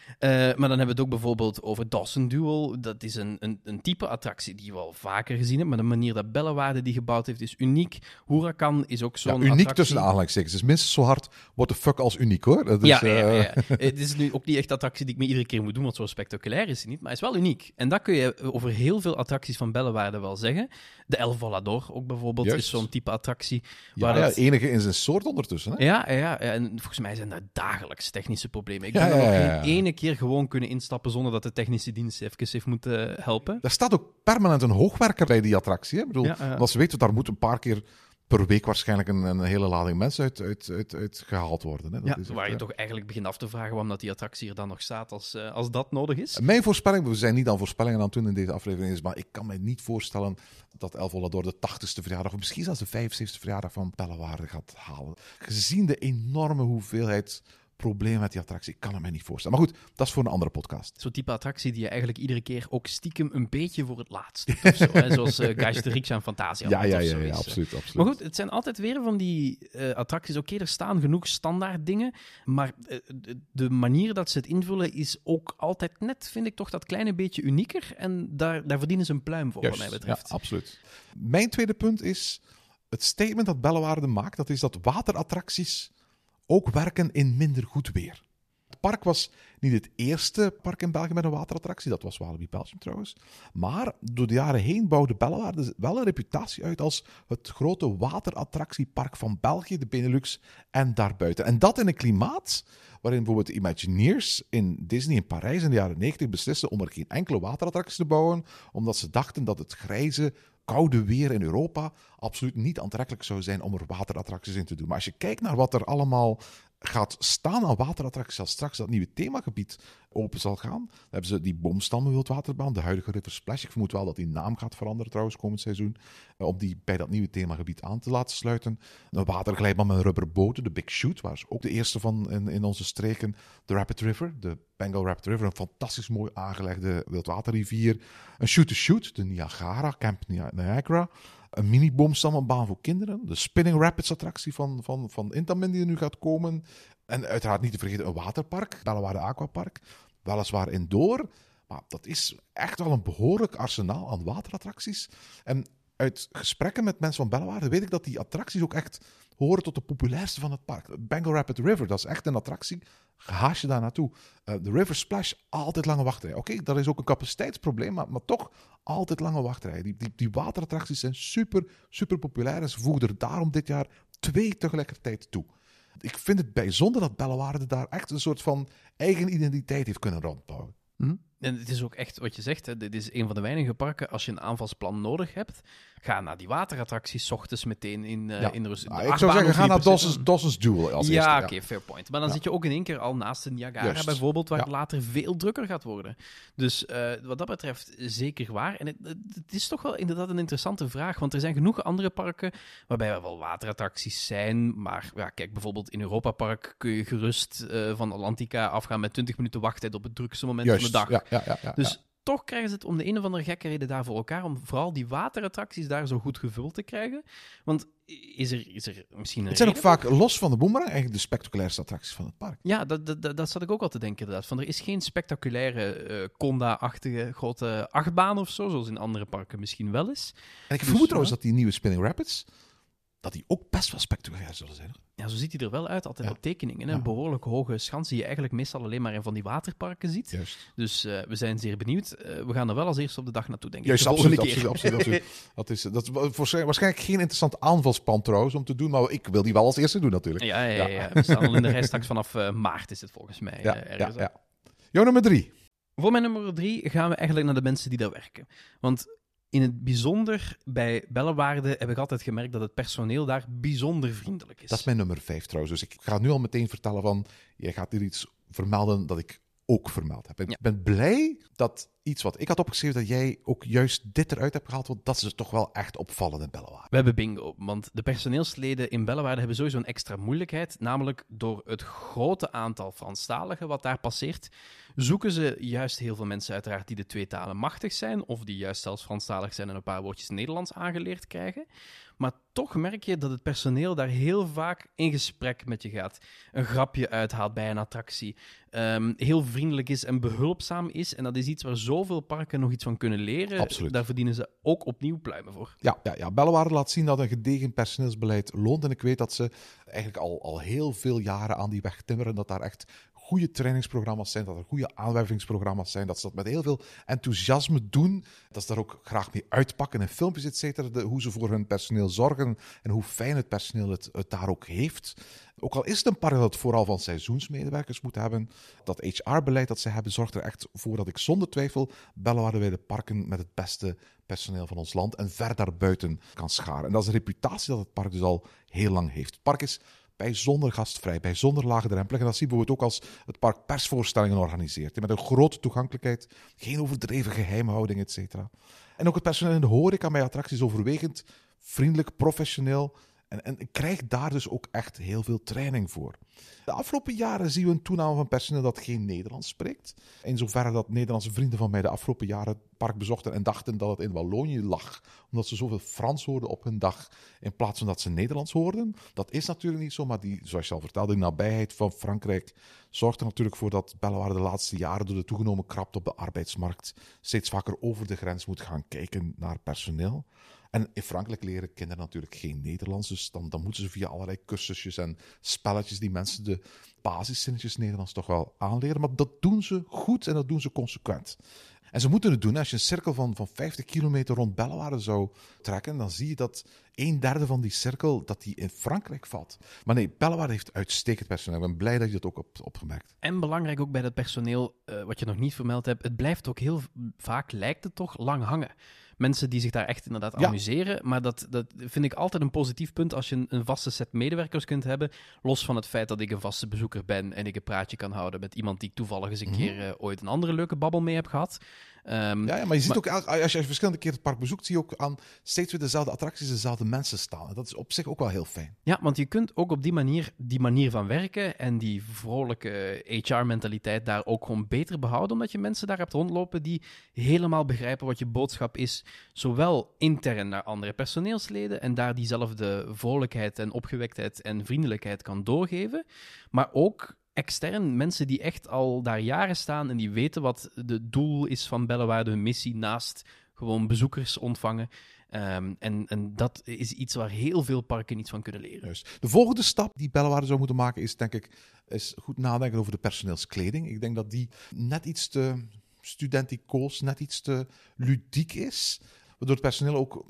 maar dan hebben we het ook bijvoorbeeld over Dawson Duel. Dat is een type attractie die we al vaker gezien hebben. Maar de manier dat Bellewaerde die gebouwd heeft is uniek. Huracan is ook zo'n uniek attractie. Tussen de aanhalingstekens. Dus minstens zo hard what the fuck als uniek, hoor. Dat is, ja. Het is nu ook niet echt attractie die ik me iedere keer moet doen, want zo spectaculair is het niet. Maar het is wel uniek. En dat kun je over heel veel attracties van Bellewaerde wel zeggen. De El Volador ook bijvoorbeeld is zo'n type attractie. Ja, enige in zijn soort ondertussen. Hè? Ja, en volgens mij zijn daar dagelijks technische problemen. Ik ben er nog geen ene keer gewoon kunnen instappen zonder dat de technische dienst even heeft moeten helpen. Daar staat ook permanent een hoogwerker bij die attractie. Hè? Ik bedoel, als we weten, daar moet een paar keer per week waarschijnlijk een hele lading mensen uit gehaald worden. Hè? Dat is echt, waar je toch eigenlijk begint af te vragen waarom dat die attractie er dan nog staat als dat nodig is. Mijn voorspelling, we zijn niet aan voorspellingen aan het doen in deze aflevering, maar ik kan mij niet voorstellen dat El Volador de 80ste verjaardag, of misschien zelfs de 75ste verjaardag van Bellewaerde gaat halen. Gezien de enorme hoeveelheid probleem met die attractie. Ik kan het mij niet voorstellen. Maar goed, dat is voor een andere podcast. Zo'n type attractie die je eigenlijk iedere keer ook stiekem een beetje voor het laatst doet. Of zo, hè? Zoals Geisterix en Fantasia. Ja, absoluut. Maar goed, het zijn altijd weer van die attracties. Oké, er staan genoeg standaard dingen, maar de manier dat ze het invullen is ook altijd net, vind ik toch, dat kleine beetje unieker. En daar verdienen ze een pluim voor, wat mij betreft. Ja, absoluut. Mijn tweede punt is het statement dat Bellewaerde maakt, dat is dat waterattracties ook werken in minder goed weer. Het park was niet het eerste park in België met een waterattractie, dat was Walibi Belgium trouwens, maar door de jaren heen bouwde Bellewaerde wel een reputatie uit als het grote waterattractiepark van België, de Benelux en daarbuiten. En dat in een klimaat waarin bijvoorbeeld de Imagineers in Disney in Parijs in de jaren 90 beslisten om er geen enkele waterattractie te bouwen, omdat ze dachten dat het grijze, koude weer in Europa absoluut niet aantrekkelijk zou zijn om er waterattracties in te doen. Maar als je kijkt naar wat er allemaal gaat staan aan waterattracties als straks dat nieuwe themagebied open zal gaan, dan hebben ze die boomstammen wildwaterbaan, de huidige River Splash. Ik vermoed wel dat die naam gaat veranderen trouwens komend seizoen, om die bij dat nieuwe themagebied aan te laten sluiten. Een waterglijbaan met rubberboten, de Big Shoot, waar is ook de eerste van in onze streken. De Rapid River, de Bengal Rapid River, een fantastisch mooi aangelegde wildwaterrivier. Een shoot-to-shoot, de Niagara, Camp Niagara. Een mini-boomstammenbaan voor kinderen. De Spinning Rapids-attractie van Intamin die er nu gaat komen. En uiteraard niet te vergeten een waterpark, Bellewaerde Aquapark. Weliswaar indoor, maar dat is echt wel een behoorlijk arsenaal aan waterattracties. En uit gesprekken met mensen van Bellewaerde weet ik dat die attracties ook echt horen tot de populairste van het park. Bengal Rapid River, dat is echt een attractie. Haas je daar naartoe. De River Splash, altijd lange wachtrij. Oké, dat is ook een capaciteitsprobleem, maar toch altijd lange wachtrij. Die waterattracties zijn super, super populair en ze voegen er daarom dit jaar 2 tegelijkertijd toe. Ik vind het bijzonder dat Bellewaerde daar echt een soort van eigen identiteit heeft kunnen rondbouwen. En het is ook echt wat je zegt, hè. Dit is een van de weinige parken, als je een aanvalsplan nodig hebt, ga naar die waterattracties ochtends meteen in rust. Ik zou zeggen, ga naar Dawson's Duel als eerste. Oké, fair point. Maar dan zit je ook in één keer al naast de Niagara bijvoorbeeld, waar het later veel drukker gaat worden. Dus wat dat betreft zeker waar. En het is toch wel inderdaad een interessante vraag, want er zijn genoeg andere parken waarbij er wel waterattracties zijn, maar kijk, bijvoorbeeld in Europa Park kun je gerust van Atlantica afgaan met 20 minuten wachttijd op het drukste moment van de dag. Dus toch krijgen ze het om de een of andere gekke reden daar voor elkaar, om vooral die waterattracties daar zo goed gevuld te krijgen. Want is er misschien een Het zijn ook vaak, los van de boomerang, eigenlijk de spectaculairste attracties van het park. Ja, dat zat ik ook al te denken inderdaad. Van, er is geen spectaculaire Conda-achtige grote achtbaan of zo, zoals in andere parken misschien wel is. En ik vermoed trouwens dat die nieuwe Spinning Rapids, dat die ook best wel spectaculair zullen zijn. Ja, zo ziet hij er wel uit, altijd op tekeningen. Hè? Een behoorlijk hoge schans die je eigenlijk meestal alleen maar in van die waterparken ziet. Juist. Dus we zijn zeer benieuwd. We gaan er wel als eerste op de dag naartoe, denk ik. Juist, absoluut. Dat is waarschijnlijk geen interessant aanvalsplan trouwens om te doen, maar ik wil die wel als eerste doen natuurlijk. Ja. We staan al in de rij straks vanaf maart is het volgens mij. Jouw nummer 3. Voor mijn nummer 3 gaan we eigenlijk naar de mensen die daar werken. Want in het bijzonder, bij Bellewaerde heb ik altijd gemerkt dat het personeel daar bijzonder vriendelijk is. Dat is mijn nummer 5 trouwens. Dus ik ga nu al meteen vertellen van, jij gaat hier iets vermelden dat ik ook vermeld heb. Ik ben blij dat iets wat ik had opgeschreven, dat jij ook juist dit eruit hebt gehaald, want dat is dus toch wel echt opvallend in Bellewaerde. We hebben bingo, want de personeelsleden in Bellewaerde hebben sowieso een extra moeilijkheid, namelijk door het grote aantal Franstaligen wat daar passeert, zoeken ze juist heel veel mensen uiteraard die de 2 talen machtig zijn, of die juist zelfs Franstalig zijn en een paar woordjes Nederlands aangeleerd krijgen. Maar toch merk je dat het personeel daar heel vaak in gesprek met je gaat. Een grapje uithaalt bij een attractie. Heel vriendelijk is en behulpzaam is. En dat is iets waar zoveel parken nog iets van kunnen leren. Absoluut. Daar verdienen ze ook opnieuw pluimen voor. Ja. Bellewaerde laat zien dat een gedegen personeelsbeleid loont. En ik weet dat ze eigenlijk al heel veel jaren aan die weg timmeren. Dat daar echt goede trainingsprogramma's zijn, dat er goede aanwervingsprogramma's zijn, dat ze dat met heel veel enthousiasme doen, dat ze daar ook graag mee uitpakken in filmpjes, et cetera, hoe ze voor hun personeel zorgen en hoe fijn het personeel het daar ook heeft. Ook al is het een park dat het vooral van seizoensmedewerkers moet hebben, dat HR-beleid dat ze hebben zorgt er echt voor dat ik zonder twijfel Bellewaerde bij de parken met het beste personeel van ons land en ver daarbuiten kan scharen. En dat is een reputatie dat het park dus al heel lang heeft. Het park is bijzonder gastvrij, bijzonder laagdrempelig. En dat zie je bijvoorbeeld ook als het park persvoorstellingen organiseert. Met een grote toegankelijkheid, geen overdreven geheimhouding, et cetera. En ook het personeel in de horeca bij attracties overwegend vriendelijk, professioneel En krijgt daar dus ook echt heel veel training voor. De afgelopen jaren zien we een toename van personeel dat geen Nederlands spreekt. In zoverre dat Nederlandse vrienden van mij de afgelopen jaren het park bezochten en dachten dat het in Wallonië lag. Omdat ze zoveel Frans hoorden op hun dag in plaats van dat ze Nederlands hoorden. Dat is natuurlijk niet zo, maar die, zoals je al vertelde, de nabijheid van Frankrijk zorgt er natuurlijk voor dat Bellewaerde de laatste jaren door de toegenomen krapte op de arbeidsmarkt steeds vaker over de grens moet gaan kijken naar personeel. En in Frankrijk leren kinderen natuurlijk geen Nederlands, dus dan moeten ze via allerlei cursusjes en spelletjes die mensen de basiszinnetjes Nederlands toch wel aanleren. Maar dat doen ze goed en dat doen ze consequent. En ze moeten het doen. Als je een cirkel van 50 kilometer rond Bellewaerde zou trekken, dan zie je dat 1/3 van die cirkel dat die in Frankrijk valt. Maar nee, Bellewaerde heeft uitstekend personeel. Ik ben blij dat je dat ook hebt opgemerkt. En belangrijk ook bij dat personeel, wat je nog niet vermeld hebt, het blijft ook heel vaak, lijkt het toch, lang hangen. Mensen die zich daar echt inderdaad amuseren. Maar dat vind ik altijd een positief punt als je een vaste set medewerkers kunt hebben. Los van het feit dat ik een vaste bezoeker ben en ik een praatje kan houden met iemand die ik toevallig eens een keer ooit een andere leuke babbel mee heb gehad. Maar je ziet ook, als je verschillende keer het park bezoekt, zie je ook aan steeds weer dezelfde attracties, dezelfde mensen staan. En dat is op zich ook wel heel fijn. Ja, want je kunt ook op die manier van werken en die vrolijke HR-mentaliteit daar ook gewoon beter behouden, omdat je mensen daar hebt rondlopen die helemaal begrijpen wat je boodschap is, zowel intern naar andere personeelsleden en daar diezelfde vrolijkheid en opgewektheid en vriendelijkheid kan doorgeven, maar ook extern, mensen die echt al daar jaren staan en die weten wat het doel is van Bellewaerde, hun missie, naast gewoon bezoekers ontvangen. En dat is iets waar heel veel parken iets van kunnen leren. Juist. De volgende stap die Bellewaerde zou moeten maken is, denk ik, is goed nadenken over de personeelskleding. Ik denk dat die net iets te studenticoos, net iets te ludiek is, waardoor het personeel ook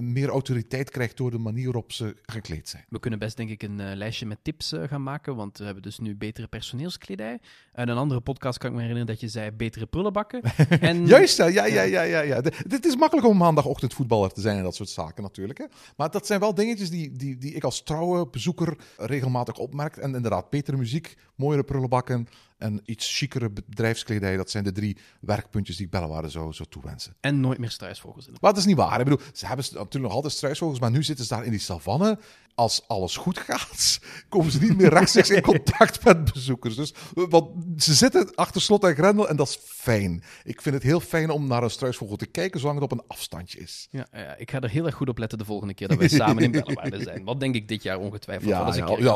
meer autoriteit krijgt door de manier waarop ze gekleed zijn. We kunnen best, denk ik, een lijstje met tips gaan maken, want we hebben dus nu betere personeelskledij. Uit een andere podcast kan ik me herinneren dat je zei betere prullenbakken. En... Juist, ja. Het is makkelijk om maandagochtend voetballer te zijn en dat soort zaken natuurlijk. Hè. Maar dat zijn wel dingetjes die ik als trouwe bezoeker regelmatig opmerk. En inderdaad, betere muziek, mooiere prullenbakken en iets chicere bedrijfskledij. Dat zijn de 3 werkpuntjes die ik Bellewaerde zou toewensen. En nooit meer struisvogels in de... Maar dat is niet waar. Ik bedoel, ze hebben natuurlijk nog altijd struisvogels, maar nu zitten ze daar in die savanne. Als alles goed gaat, komen ze niet meer rechtstreeks in contact met bezoekers. Dus, want ze zitten achter slot en grendel en dat is fijn. Ik vind het heel fijn om naar een struisvogel te kijken, zolang het op een afstandje is. Ja, ik ga er heel erg goed op letten de volgende keer dat wij samen in Bellewaerde zijn. Wat denk ik dit jaar ongetwijfeld. Ja,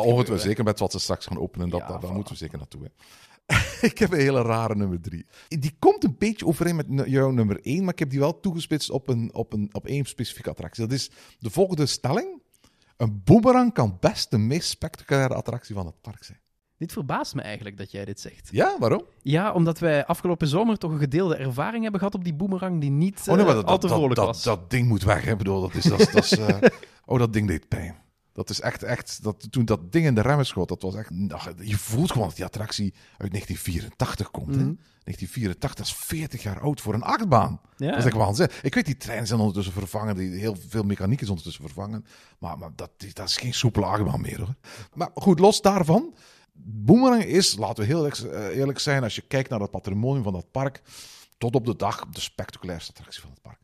ongetwijfeld. Zeker met wat ze straks gaan openen. Daar moeten we zeker naartoe. Hè. Ik heb een hele rare nummer 3. Die komt een beetje overeen met jouw nummer 1, maar ik heb die wel toegespitst op één specifieke attractie. Dat is de volgende stelling. Een boomerang kan best de meest spectaculaire attractie van het park zijn. Dit verbaast me eigenlijk dat jij dit zegt. Ja, waarom? Ja, omdat wij afgelopen zomer toch een gedeelde ervaring hebben gehad op die boomerang die niet al te vrolijk was. Dat ding moet weg, hè. Bedoel, dat ding deed pijn. Dat is echt toen dat ding in de remmen schoot, dat was echt... Je voelt gewoon dat die attractie uit 1984 komt. Mm-hmm. Hè? 1984 is 40 jaar oud voor een achtbaan. Ja. Dat is echt waanzinnig. Ik weet, die treinen zijn ondertussen vervangen. Heel veel mechaniek is ondertussen vervangen. Maar dat is geen soepele achtbaan meer, hoor. Maar goed, los daarvan. Boomerang is, laten we heel eerlijk zijn, als je kijkt naar het patrimonium van dat park, tot op de dag de spectaculairste attractie van het park.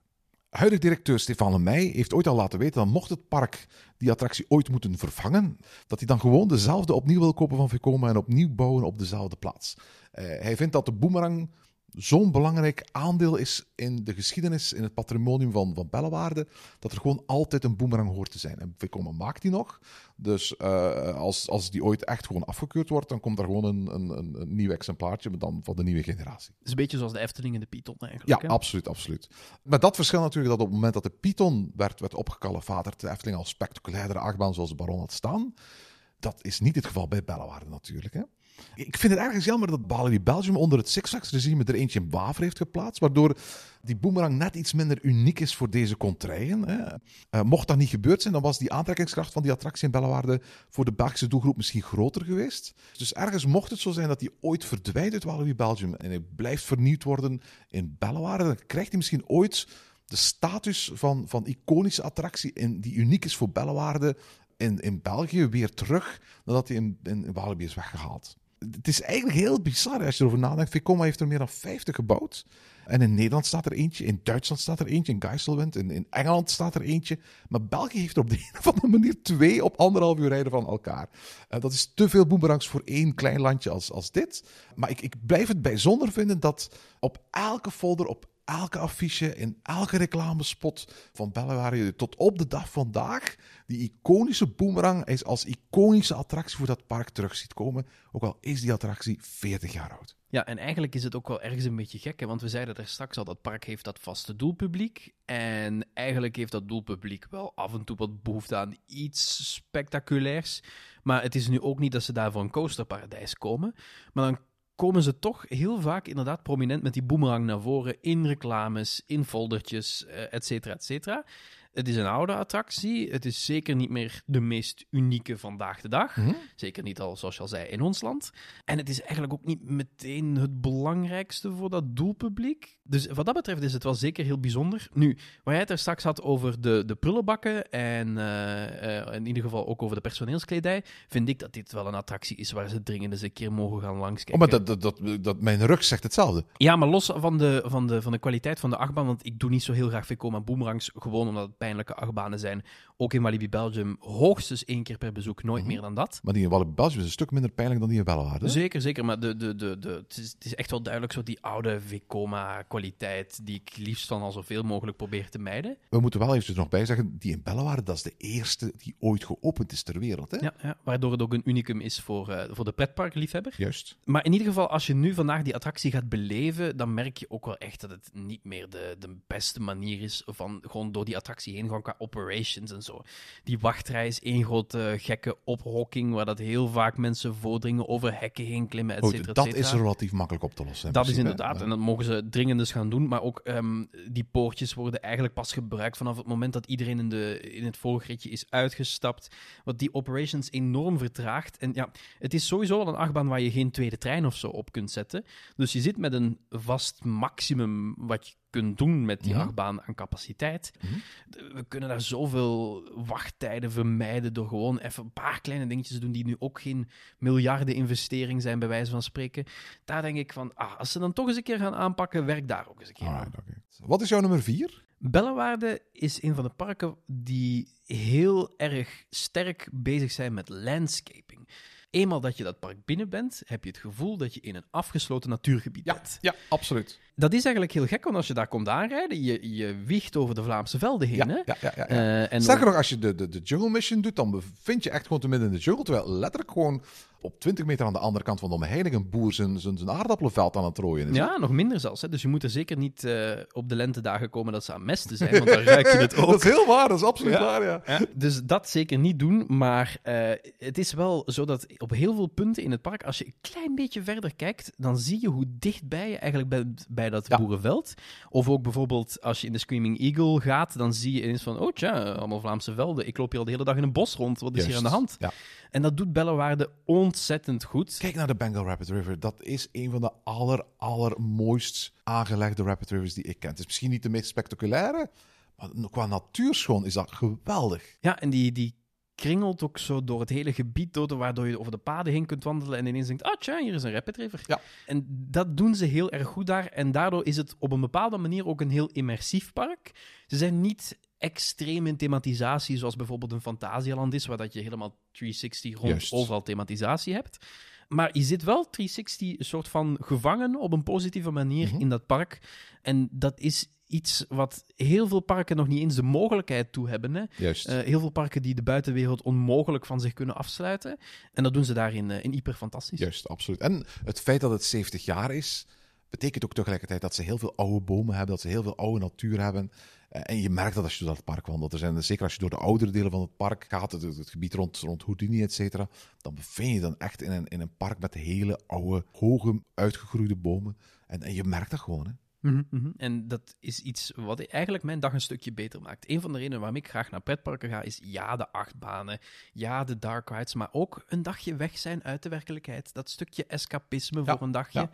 Huidig directeur Stefan Lemey heeft ooit al laten weten dat mocht het park die attractie ooit moeten vervangen, dat hij dan gewoon dezelfde opnieuw wil kopen van Vekoma en opnieuw bouwen op dezelfde plaats. Hij vindt dat de boomerang zo'n belangrijk aandeel is in de geschiedenis, in het patrimonium van Bellewaerde, dat er gewoon altijd een boomerang hoort te zijn. En Vekoma maakt die nog, dus als die ooit echt gewoon afgekeurd wordt, dan komt er gewoon een nieuw exemplaartje, maar dan van de nieuwe generatie. Het is een beetje zoals de Efteling en de Python eigenlijk. Ja, hè? Absoluut. Met dat verschil natuurlijk dat op het moment dat de Python werd opgekalefaterd, de Efteling als spectaculaire achtbaan zoals de Baron had staan, dat is niet het geval bij Bellewaerde natuurlijk, hè. Ik vind het eigenlijk jammer dat Walibi Belgium onder het Six Flags regime er eentje in Waver heeft geplaatst, waardoor die boomerang net iets minder uniek is voor deze contraien. Mocht dat niet gebeurd zijn, dan was die aantrekkingskracht van die attractie in Bellewaerde voor de Belgische doelgroep misschien groter geweest. Dus ergens mocht het zo zijn dat die ooit verdwijnt uit Walibi Belgium en hij blijft vernieuwd worden in Bellewaerde, dan krijgt hij misschien ooit de status van iconische attractie en die uniek is voor Bellewaerde in België weer terug, nadat hij in Walibi is weggehaald. Het is eigenlijk heel bizar als je erover nadenkt. Vekoma heeft er meer dan 50 gebouwd. En in Nederland staat er eentje, in Duitsland staat er eentje, in Geiselwind, in Engeland staat er eentje. Maar België heeft er op de een of andere manier 2 op 1,5 uur rijden van elkaar. Dat is te veel boemerangs voor één klein landje als dit. Maar ik blijf het bijzonder vinden dat op elke folder, op elke affiche, in elke reclamespot van Bellewaerde tot op de dag vandaag die iconische boemerang is als iconische attractie voor dat park terug ziet komen. Ook al is die attractie 40 jaar oud. Ja, en eigenlijk is het ook wel ergens een beetje gek, hè? Want we zeiden er straks al, dat park heeft dat vaste doelpubliek. En eigenlijk heeft dat doelpubliek wel af en toe wat behoefte aan iets spectaculairs. Maar het is nu ook niet dat ze daar voor een coasterparadijs komen. Maar dan komen ze toch heel vaak inderdaad prominent met die boemerang naar voren in reclames, in foldertjes, et cetera, et cetera. Het is een oude attractie. Het is zeker niet meer de meest unieke vandaag de dag. Mm-hmm. Zeker niet al, zoals je al zei, in ons land. En het is eigenlijk ook niet meteen het belangrijkste voor dat doelpubliek. Dus wat dat betreft is het wel zeker heel bijzonder. Nu, waar jij het er straks had over de prullenbakken en in ieder geval ook over de personeelskledij, vind ik dat dit wel een attractie is waar ze dringend eens een keer mogen gaan langskijken. Oh, maar dat mijn rug zegt hetzelfde. Ja, maar los van de kwaliteit van de achtbaan, want ik doe niet zo heel graag Vekoma boomerangs, gewoon omdat het pijnlijke achtbanen zijn. Ook in Walibi Belgium hoogstens 1 keer per bezoek, nooit meer dan dat. Maar die in Walibi Belgium is een stuk minder pijnlijk dan die in Bellewaerde. Zeker, zeker. Maar het is echt wel duidelijk zo die oude Vekoma-kwaliteit die ik liefst dan al zoveel mogelijk probeer te mijden. We moeten wel even nog bij zeggen, die in Bellewaerde, dat is de eerste die ooit geopend is ter wereld. Hè? Ja, waardoor het ook een unicum is voor de pretparkliefhebber. Juist. Maar in ieder geval, als je nu vandaag die attractie gaat beleven, dan merk je ook wel echt dat het niet meer de beste manier is van gewoon door die attractie heen, gewoon qua operations en zo. Die wachtrij is één grote gekke ophokking, waar dat heel vaak mensen voordringen, over hekken heen klimmen, et cetera, et cetera. Dat is relatief makkelijk op te lossen. Dat principe, is inderdaad, en dat mogen ze dringend dus gaan doen, maar ook die poortjes worden eigenlijk pas gebruikt vanaf het moment dat iedereen in het voorgritje is uitgestapt, wat die operations enorm vertraagt. En ja, het is sowieso wel een achtbaan waar je geen tweede trein of zo op kunt zetten. Dus je zit met een vast maximum wat je kunt doen met die achtbaan aan capaciteit. Mm-hmm. We kunnen daar zoveel wachttijden vermijden door gewoon even een paar kleine dingetjes te doen die nu ook geen miljarden investering zijn, bij wijze van spreken. Daar denk ik van, als ze dan toch eens een keer gaan aanpakken, werk daar ook eens een keer aan. Okay. Wat is jouw nummer 4? Bellewaerde is een van de parken die heel erg sterk bezig zijn met landscaping. Eenmaal dat je dat park binnen bent, heb je het gevoel dat je in een afgesloten natuurgebied bent. Ja, absoluut. Dat is eigenlijk heel gek, want als je daar komt aanrijden, je wiegt over de Vlaamse velden heen. Ja. En sterker nog, als je de jungle mission doet, dan bevind je echt gewoon te midden in de jungle, terwijl letterlijk gewoon op 20 meter aan de andere kant van de omheining een boer zijn aardappelenveld aan het rooien is. Ja, nog minder zelfs. Hè? Dus je moet er zeker niet op de lentedagen komen dat ze aan mesten zijn, want dan ruik je het ook. Dat is heel waar, dat is absoluut waar, ja. Dus dat zeker niet doen, maar het is wel zo dat op heel veel punten in het park, als je een klein beetje verder kijkt, dan zie je hoe dichtbij je eigenlijk bent bij dat boerenveld. Of ook bijvoorbeeld als je in de Screaming Eagle gaat, dan zie je ineens van, oh tja, allemaal Vlaamse velden. Ik loop hier al de hele dag in een bos rond. Wat is hier aan de hand? Ja. En dat doet Bellewaerde ontzettend goed. Kijk naar de Bengal Rapid River. Dat is een van de allermooist aangelegde Rapid Rivers die ik ken. Het is misschien niet de meest spectaculaire, maar qua natuurschoon is dat geweldig. Ja, en die kringelt ook zo door het hele gebied, waardoor je over de paden heen kunt wandelen en ineens denkt, tja, hier is een Rapid River. Ja. En dat doen ze heel erg goed daar. En daardoor is het op een bepaalde manier ook een heel immersief park. Ze zijn niet extreem in thematisatie, zoals bijvoorbeeld een Fantasialand is, waar dat je helemaal 360 rond overal thematisatie hebt. Maar je zit wel 360 een soort van gevangen op een positieve manier in dat park. En dat is iets wat heel veel parken nog niet eens de mogelijkheid toe hebben. Hè? Heel veel parken die de buitenwereld onmogelijk van zich kunnen afsluiten. En dat doen ze daar in Ieper fantastisch. Juist, absoluut. En het feit dat het 70 jaar is, betekent ook tegelijkertijd dat ze heel veel oude bomen hebben, dat ze heel veel oude natuur hebben. En je merkt dat als je door dat park wandelt. Zeker als je door de oudere delen van het park gaat, het gebied rond Houdini, et cetera, dan bevind je dan echt in een park met hele oude, hoge, uitgegroeide bomen. En je merkt dat gewoon, hè. Mm-hmm, mm-hmm. En dat is iets wat eigenlijk mijn dag een stukje beter maakt. Een van de redenen waarom ik graag naar pretparken ga is ja, de achtbanen, ja, de dark rides, maar ook een dagje weg zijn uit de werkelijkheid. Dat stukje escapisme voor een dagje. Ja.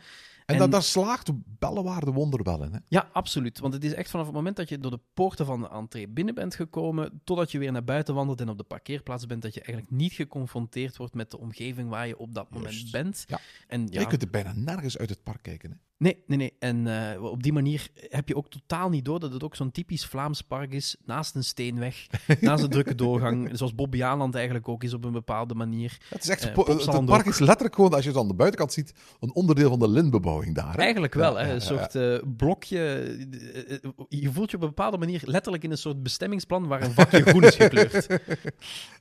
En daar slaagt Bellewaerde wonderbellen, hè? Ja, absoluut. Want het is echt vanaf het moment dat je door de poorten van de entree binnen bent gekomen, totdat je weer naar buiten wandelt en op de parkeerplaats bent, dat je eigenlijk niet geconfronteerd wordt met de omgeving waar je op dat moment bent. Ja. En je kunt er bijna nergens uit het park kijken, hè? Nee. En op die manier heb je ook totaal niet door dat het ook zo'n typisch Vlaams park is, naast een steenweg, naast een drukke doorgang, zoals Bobbejaanland eigenlijk ook is op een bepaalde manier. Het is echt het park is letterlijk gewoon, als je het aan de buitenkant ziet, een onderdeel van de lintbebouwing daar. Hè? Eigenlijk wel, hè? Een soort blokje. Je voelt je op een bepaalde manier letterlijk in een soort bestemmingsplan waar een vakje groen is gekleurd.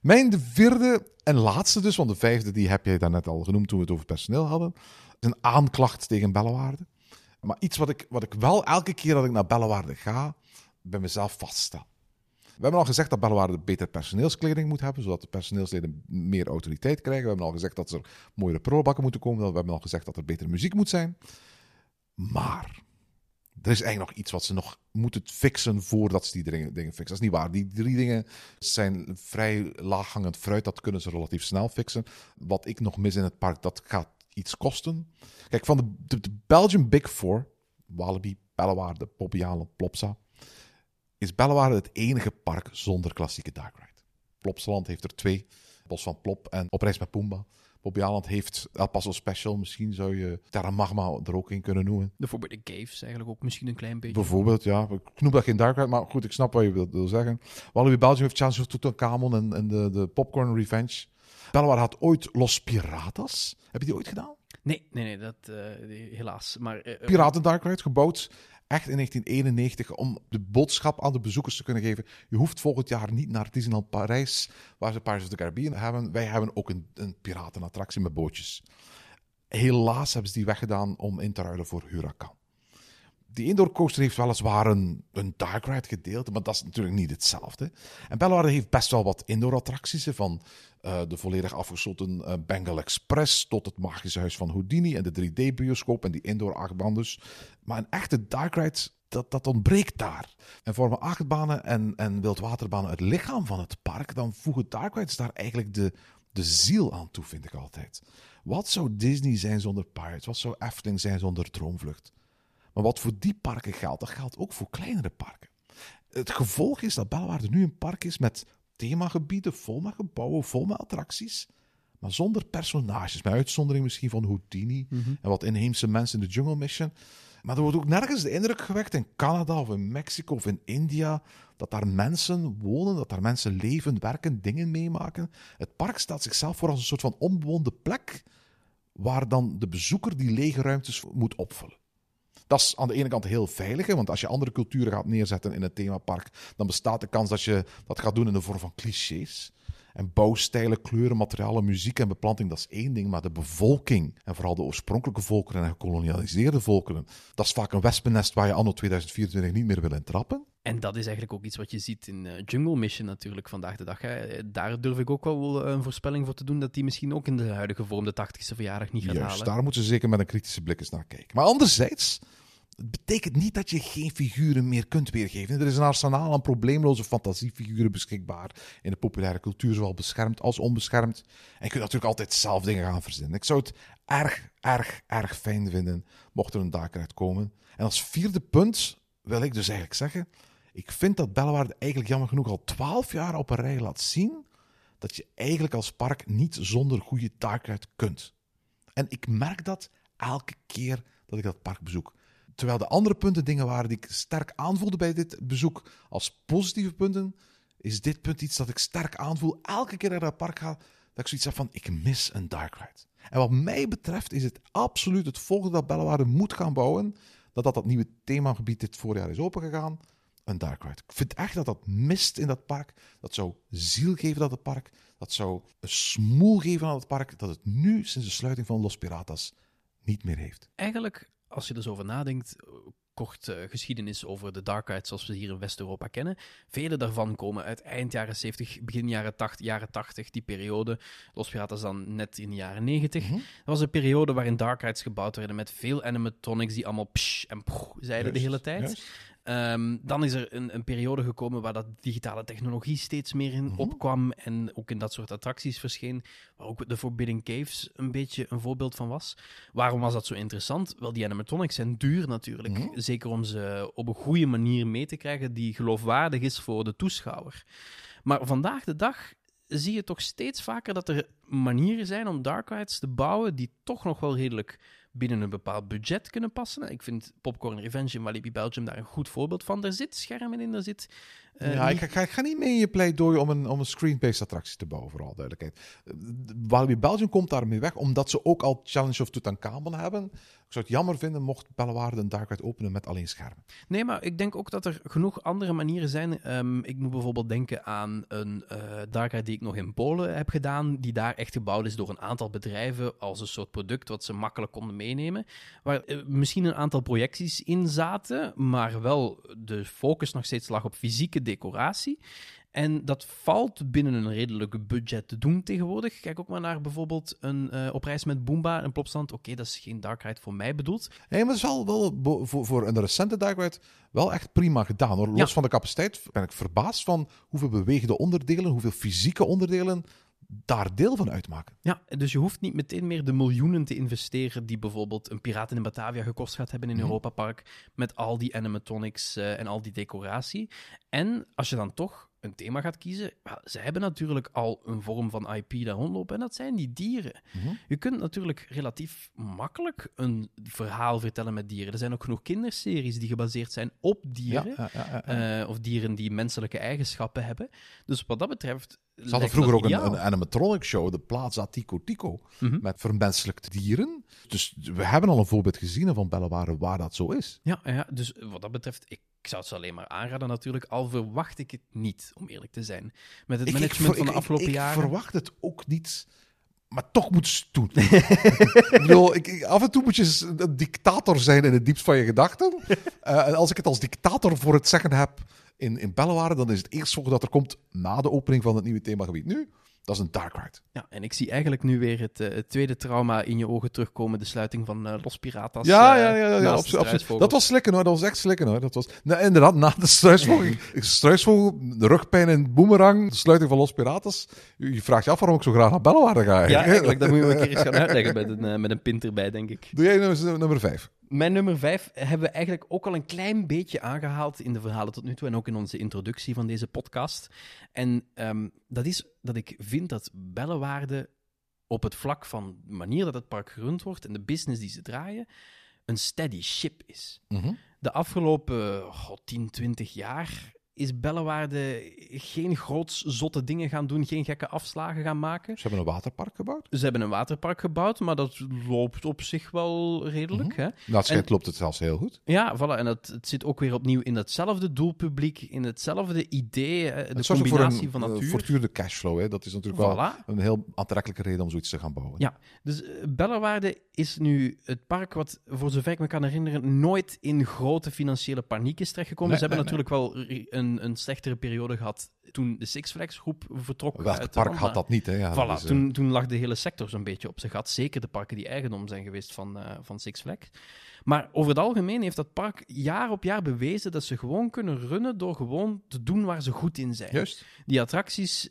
Mijn vierde en laatste dus, want de vijfde die heb jij daarnet al genoemd toen we het over personeel hadden. Een aanklacht tegen Bellewaerde. Maar iets wat ik wel elke keer dat ik naar Bellewaerde ga, bij mezelf vaststel. We hebben al gezegd dat Bellewaerde beter personeelskleding moet hebben, zodat de personeelsleden meer autoriteit krijgen. We hebben al gezegd dat er mooiere prullenbakken moeten komen. We hebben al gezegd dat er betere muziek moet zijn. Maar er is eigenlijk nog iets wat ze nog moeten fixen voordat ze die dingen fixen. Dat is niet waar. Die drie dingen zijn vrij laaghangend fruit. Dat kunnen ze relatief snel fixen. Wat ik nog mis in het park, dat gaat iets kosten. Kijk, van de Belgian Big Four, Walibi, Bellewaerde, Bobbejaanland, Plopsa, is Bellewaerde het enige park zonder klassieke dark ride. Plopsaland heeft er 2, Bos van Plop en Op Reis met Pumba. Bobbejaanland heeft El Paso Special, misschien zou je Terra Magma er ook in kunnen noemen. De Forbidden Caves eigenlijk ook misschien een klein beetje. Bijvoorbeeld, ja. Ik noem dat geen dark ride, maar goed, ik snap wat je wil zeggen. Walibi Belgium heeft Chance of Tutankhamon en de Popcorn Revenge. Bellewaerde had ooit Los Piratas. Heb je die ooit gedaan? Nee, dat helaas. Maar, Piraten Dark Ride, gebouwd echt in 1991 om de boodschap aan de bezoekers te kunnen geven. Je hoeft volgend jaar niet naar Disneyland Parijs, waar ze Pirates of the Caribbean hebben. Wij hebben ook een piratenattractie met bootjes. Helaas hebben ze die weggedaan om in te ruilen voor Huracan. Die indoor coaster heeft weliswaar een dark ride gedeelte, maar dat is natuurlijk niet hetzelfde. En Bellewaerde heeft best wel wat indoor attracties, van de volledig afgesloten Bengal Express tot het magische huis van Houdini en de 3D-bioscoop en die indoor achtbaan dus. Maar een echte dark ride, dat ontbreekt daar. En vormen achtbanen en wildwaterbanen het lichaam van het park, dan voegen dark rides daar eigenlijk de ziel aan toe, vind ik altijd. Wat zou Disney zijn zonder Pirates? Wat zou Efteling zijn zonder Droomvlucht? Maar wat voor die parken geldt, dat geldt ook voor kleinere parken. Het gevolg is dat Bellewaerde nu een park is met themagebieden, vol met gebouwen, vol met attracties, maar zonder personages. Met uitzondering misschien van Houdini en wat inheemse mensen in de Jungle Mission. Maar er wordt ook nergens de indruk gewekt in Canada of in Mexico of in India dat daar mensen wonen, dat daar mensen leven, werken, dingen meemaken. Het park staat zichzelf voor als een soort van onbewoonde plek waar dan de bezoeker die lege ruimtes moet opvullen. Dat is aan de ene kant heel veilig, hè? Want als je andere culturen gaat neerzetten in het themapark, dan bestaat de kans dat je dat gaat doen in de vorm van clichés. En bouwstijlen, kleuren, materialen, muziek en beplanting, dat is één ding. Maar de bevolking, en vooral de oorspronkelijke volkeren en gekolonialiseerde volkeren, dat is vaak een wespennest waar je anno 2024 niet meer wil intrappen. En dat is eigenlijk ook iets wat je ziet in Jungle Mission natuurlijk vandaag de dag. Hè. Daar durf ik ook wel een voorspelling voor te doen dat die misschien ook in de huidige vorm de 80e verjaardag niet gaat halen. Daar moeten ze zeker met een kritische blik eens naar kijken. Maar anderzijds, het betekent niet dat je geen figuren meer kunt weergeven. Er is een arsenaal aan probleemloze fantasiefiguren beschikbaar in de populaire cultuur, zowel beschermd als onbeschermd. En je kunt natuurlijk altijd zelf dingen gaan verzinnen. Ik zou het erg fijn vinden mocht er een daken uitkomen. En als vierde punt wil ik dus eigenlijk zeggen, ik vind dat Bellewaerde eigenlijk jammer genoeg al 12 jaar op een rij laat zien dat je eigenlijk als park niet zonder goede daken kunt. En ik merk dat elke keer dat ik dat park bezoek. Terwijl de andere punten dingen waren die ik sterk aanvoelde bij dit bezoek als positieve punten, is dit punt iets dat ik sterk aanvoel elke keer dat ik naar het park ga, dat ik zoiets heb van, ik mis een dark ride. En wat mij betreft is het absoluut het volgende dat Bellewaerde moet gaan bouwen, dat nieuwe themagebied dit voorjaar is opengegaan, een dark ride. Ik vind echt dat dat mist in dat park. Dat zou ziel geven aan het park. Dat zou een smoel geven aan het park, dat het nu sinds de sluiting van Los Piratas niet meer heeft. Eigenlijk, als je er zo over nadenkt, kort geschiedenis over de dark rides zoals we hier in West-Europa kennen. Vele daarvan komen uit eind jaren 70, begin jaren 80, die periode. Los Piraten is dan net in de jaren 90. Mm-hmm. Dat was een periode waarin dark rides gebouwd werden met veel animatronics die allemaal psh en poeh zeiden de hele tijd. Dan is er een periode gekomen waar dat digitale technologie steeds meer in opkwam en ook in dat soort attracties verscheen, waar ook de Forbidden Caves een beetje een voorbeeld van was. Waarom was dat zo interessant? Wel, die animatronics zijn duur natuurlijk. Mm-hmm. Zeker om ze op een goede manier mee te krijgen die geloofwaardig is voor de toeschouwer. Maar vandaag de dag zie je toch steeds vaker dat er manieren zijn om dark rides te bouwen die toch nog wel redelijk binnen een bepaald budget kunnen passen. Ik vind Popcorn Revenge in Walibi Belgium daar een goed voorbeeld van. Daar zit schermen in, daar zit... Ik ga niet mee in je pleidooi om een screen-based attractie te bouwen, vooral duidelijkheid. Walibi Belgium komt daarmee weg, omdat ze ook al Challenge of Tutankhamon hebben. Ik zou het jammer vinden mocht Bellewaerde een dark ride openen met alleen schermen. Nee, maar ik denk ook dat er genoeg andere manieren zijn. Ik moet bijvoorbeeld denken aan een dark ride die ik nog in Polen heb gedaan, die daar echt gebouwd is door een aantal bedrijven als een soort product wat ze makkelijk konden meenemen, waar misschien een aantal projecties in zaten, maar wel de focus nog steeds lag op fysieke decoratie. En dat valt binnen een redelijk budget te doen tegenwoordig. Kijk ook maar naar bijvoorbeeld een op reis met Boomba en Plopsaland. Oké, dat is geen dark ride voor mij bedoeld. Nee, maar het is wel voor een recente dark ride wel echt prima gedaan, hoor. Los van de capaciteit ben ik verbaasd van hoeveel bewegende onderdelen, hoeveel fysieke onderdelen daar deel van uitmaken. Ja, dus je hoeft niet meteen meer de miljoenen te investeren die bijvoorbeeld een Piraten in Batavia gekost gaat hebben in Europa Park, met al die animatronics en al die decoratie. En als je dan toch een thema gaat kiezen, ze hebben natuurlijk al een vorm van IP daar rondlopen en dat zijn die dieren. Mm-hmm. Je kunt natuurlijk relatief makkelijk een verhaal vertellen met dieren. Er zijn ook genoeg kinderseries die gebaseerd zijn op dieren of dieren die menselijke eigenschappen hebben. Dus wat dat betreft... Ze hadden vroeger ook een animatronic show, de Plaza Tico Tico, met vermenselijkte dieren. Dus we hebben al een voorbeeld gezien van Bellewaerde waar dat zo is. Ja, dus wat dat betreft, ik zou het ze alleen maar aanraden natuurlijk, al verwacht ik het niet, om eerlijk te zijn. Met het management van de afgelopen jaren... Ik verwacht het ook niet, maar toch moet ze het doen. Af en toe moet je een dictator zijn in het diepst van je gedachten. En als ik het als dictator voor het zeggen heb in Bellewaerde, dan is het eerst volgende dat er komt na de opening van het nieuwe themagebied nu. Dat is een dark ride. Ja, en ik zie eigenlijk nu weer het tweede trauma in je ogen terugkomen. De sluiting van Los Piratas. Ja, absoluut. Dat was slikken hoor. Dat was echt slikken hoor. Dat was... Nou, inderdaad, na de struisvogel, de rugpijn en boemerang, de sluiting van Los Piratas. Je vraagt je af waarom ik zo graag naar Bellewaerde ga. Eigenlijk. Ja, eigenlijk. Dat moet je me een keer eens gaan uitleggen met een pint erbij, denk ik. Doe jij nummer 5? Mijn nummer 5 hebben we eigenlijk ook al een klein beetje aangehaald in de verhalen tot nu toe en ook in onze introductie van deze podcast. En dat is dat ik vind dat Bellewaerde op het vlak van de manier dat het park gerund wordt en de business die ze draaien, een steady ship is. Mm-hmm. De afgelopen 10, 20 jaar is Bellewaerde geen groots zotte dingen gaan doen, geen gekke afslagen gaan maken. Ze hebben een waterpark gebouwd? Ze hebben een waterpark gebouwd, maar dat loopt op zich wel redelijk. Mm-hmm. Hè? Dat schijnt loopt het zelfs heel goed. Ja, voilà. En het zit ook weer opnieuw in datzelfde doelpubliek, in hetzelfde idee, de combinatie van natuur. Voortdurende cashflow, hè? Dat is natuurlijk wel een heel aantrekkelijke reden om zoiets te gaan bouwen. Ja, dus Bellewaerde is nu het park wat, voor zover ik me kan herinneren, nooit in grote financiële paniek is terechtgekomen. Ze hebben natuurlijk wel een slechtere periode gehad toen de Six Flags groep vertrok. Welk park had dat niet? Hè? Ja, voilà, toen lag de hele sector zo'n beetje op zijn gat. Zeker de parken die eigendom zijn geweest van Six Flags. Maar over het algemeen heeft dat park jaar op jaar bewezen dat ze gewoon kunnen runnen door gewoon te doen waar ze goed in zijn. Juist. Die attracties,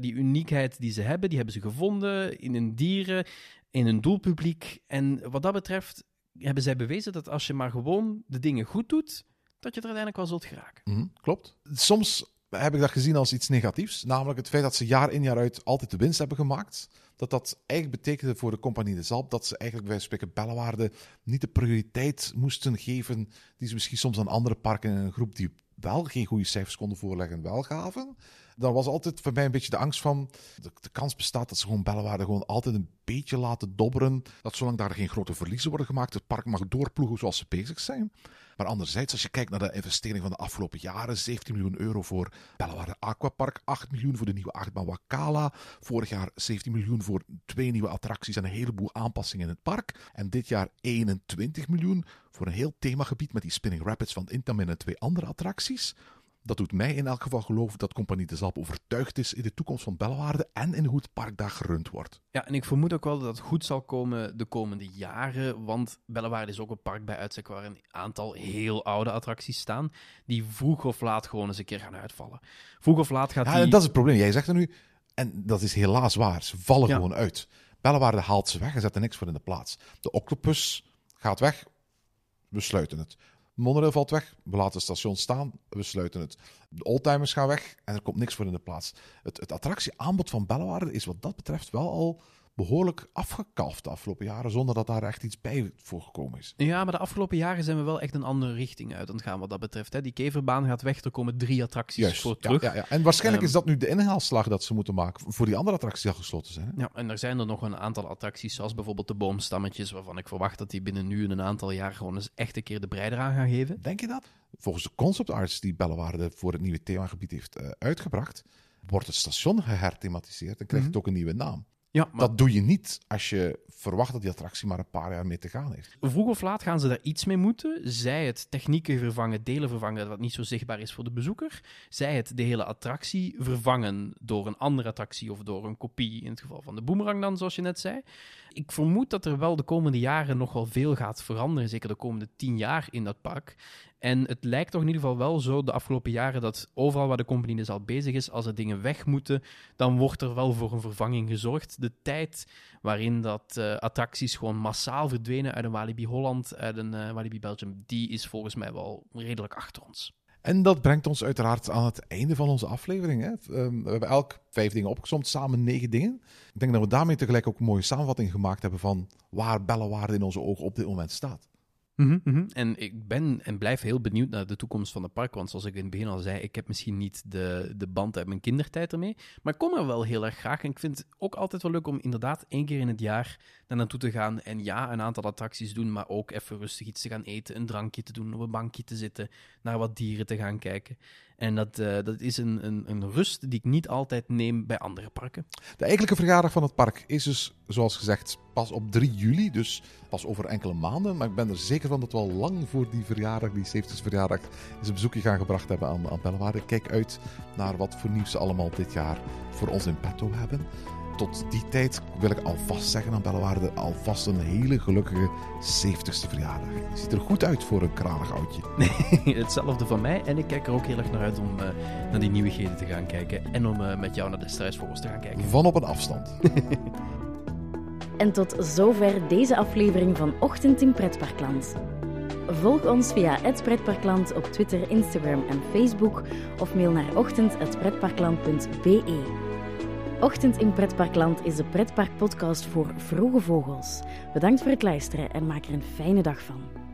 die uniekheid die ze hebben, die hebben ze gevonden in hun dieren, in hun doelpubliek. En wat dat betreft hebben zij bewezen dat als je maar gewoon de dingen goed doet, dat je er uiteindelijk wel zult geraken. Mm, klopt. Soms heb ik dat gezien als iets negatiefs. Namelijk het feit dat ze jaar in jaar uit altijd de winst hebben gemaakt. Dat eigenlijk betekende voor de Compagnie de Zalp dat ze eigenlijk bij spreken Bellewaerde niet de prioriteit moesten geven die ze misschien soms aan andere parken in een groep die wel geen goede cijfers konden voorleggen wel gaven. Dan was altijd voor mij een beetje de angst van de kans bestaat dat ze gewoon Bellewaerde gewoon altijd een beetje laten dobberen. Dat zolang daar geen grote verliezen worden gemaakt, het park mag doorploegen zoals ze bezig zijn. Maar anderzijds, als je kijkt naar de investering van de afgelopen jaren, 17 miljoen euro voor Bellewaerde Aquapark, 8 miljoen voor de nieuwe achtbaan Wakala, vorig jaar 17 miljoen voor 2 nieuwe attracties en een heleboel aanpassingen in het park, en dit jaar 21 miljoen voor een heel themagebied met die spinning rapids van Intamin en 2 andere attracties. Dat doet mij in elk geval geloven dat Compagnie de Zalp overtuigd is in de toekomst van Bellewaerde en in hoe het park daar gerund wordt. Ja, en ik vermoed ook wel dat het goed zal komen de komende jaren, want Bellewaerde is ook een park bij uitstek waar een aantal heel oude attracties staan, die vroeg of laat gewoon eens een keer gaan uitvallen. Vroeg of laat gaat die... Ja, en dat is het probleem. Jij zegt er nu, en dat is helaas waar, ze vallen gewoon uit. Bellewaerde haalt ze weg en zet er niks voor in de plaats. De octopus gaat weg, we sluiten het. Monorail valt weg, we laten het station staan, we sluiten het. De oldtimers gaan weg en er komt niks voor in de plaats. Het attractieaanbod van Bellewaerde is wat dat betreft wel al behoorlijk afgekalfd de afgelopen jaren, zonder dat daar echt iets bij voor gekomen is. Ja, maar de afgelopen jaren zijn we wel echt een andere richting uit aan het gaan wat dat betreft. Hè? Die keverbaan gaat weg, er komen 3 attracties voor terug. Ja, ja. En waarschijnlijk is dat nu de inhaalslag dat ze moeten maken voor die andere attracties die al gesloten zijn. Hè? Ja, en er zijn er nog een aantal attracties, zoals bijvoorbeeld de boomstammetjes, waarvan ik verwacht dat die binnen nu en een aantal jaar gewoon eens echt een keer de brei eraan gaan geven. Denk je dat? Volgens de concept arts die Bellewaerde voor het nieuwe themagebied heeft uitgebracht, wordt het station geherthematiseerd en krijgt het ook een nieuwe naam. Ja, maar... Dat doe je niet als je verwacht dat die attractie maar een paar jaar mee te gaan heeft. Vroeg of laat gaan ze daar iets mee moeten. Zij het technieken vervangen, delen vervangen, wat niet zo zichtbaar is voor de bezoeker. Zij het de hele attractie vervangen door een andere attractie of door een kopie, in het geval van de boemerang dan, zoals je net zei. Ik vermoed dat er wel de komende jaren nog wel veel gaat veranderen, zeker de komende 10 jaar in dat park. En het lijkt toch in ieder geval wel zo de afgelopen jaren dat overal waar de Compagnie de Zalp bezig is, als er dingen weg moeten, dan wordt er wel voor een vervanging gezorgd. De tijd waarin dat attracties gewoon massaal verdwenen uit een Walibi Holland, uit een Walibi Belgium, die is volgens mij wel redelijk achter ons. En dat brengt ons uiteraard aan het einde van onze aflevering. Hè? We hebben elk 5 dingen opgesomd, samen 9 dingen. Ik denk dat we daarmee tegelijk ook een mooie samenvatting gemaakt hebben van waar Bellewaerde in onze ogen op dit moment staat. En ik ben en blijf heel benieuwd naar de toekomst van het park, want zoals ik in het begin al zei, ik heb misschien niet de band uit mijn kindertijd ermee, maar ik kom er wel heel erg graag en ik vind het ook altijd wel leuk om inderdaad 1 keer in het jaar daar naartoe te gaan en ja, een aantal attracties doen, maar ook even rustig iets te gaan eten, een drankje te doen, op een bankje te zitten, naar wat dieren te gaan kijken. En dat is een rust die ik niet altijd neem bij andere parken. De eigenlijke verjaardag van het park is dus, zoals gezegd, pas op 3 juli. Dus pas over enkele maanden. Maar ik ben er zeker van dat we al lang voor die verjaardag, die 70ste verjaardag, eens een bezoekje gaan gebracht hebben aan Bellewaerde. Kijk uit naar wat voor nieuws ze allemaal dit jaar voor ons in petto hebben. Tot die tijd wil ik alvast zeggen aan Bellewaerde, alvast een hele gelukkige 70ste verjaardag. Je ziet er goed uit voor een kranig oudje. Hetzelfde van mij. En ik kijk er ook heel erg naar uit om naar die nieuwigheden te gaan kijken. En om met jou naar de struisvogels te gaan kijken. Van op een afstand. En tot zover deze aflevering van Ochtend in Pretparkland. Volg ons via @pretparkland op Twitter, Instagram en Facebook. Of mail naar ochtend@pretparkland.be. Ochtend in Pretparkland is de Pretparkpodcast voor vroege vogels. Bedankt voor het luisteren en maak er een fijne dag van.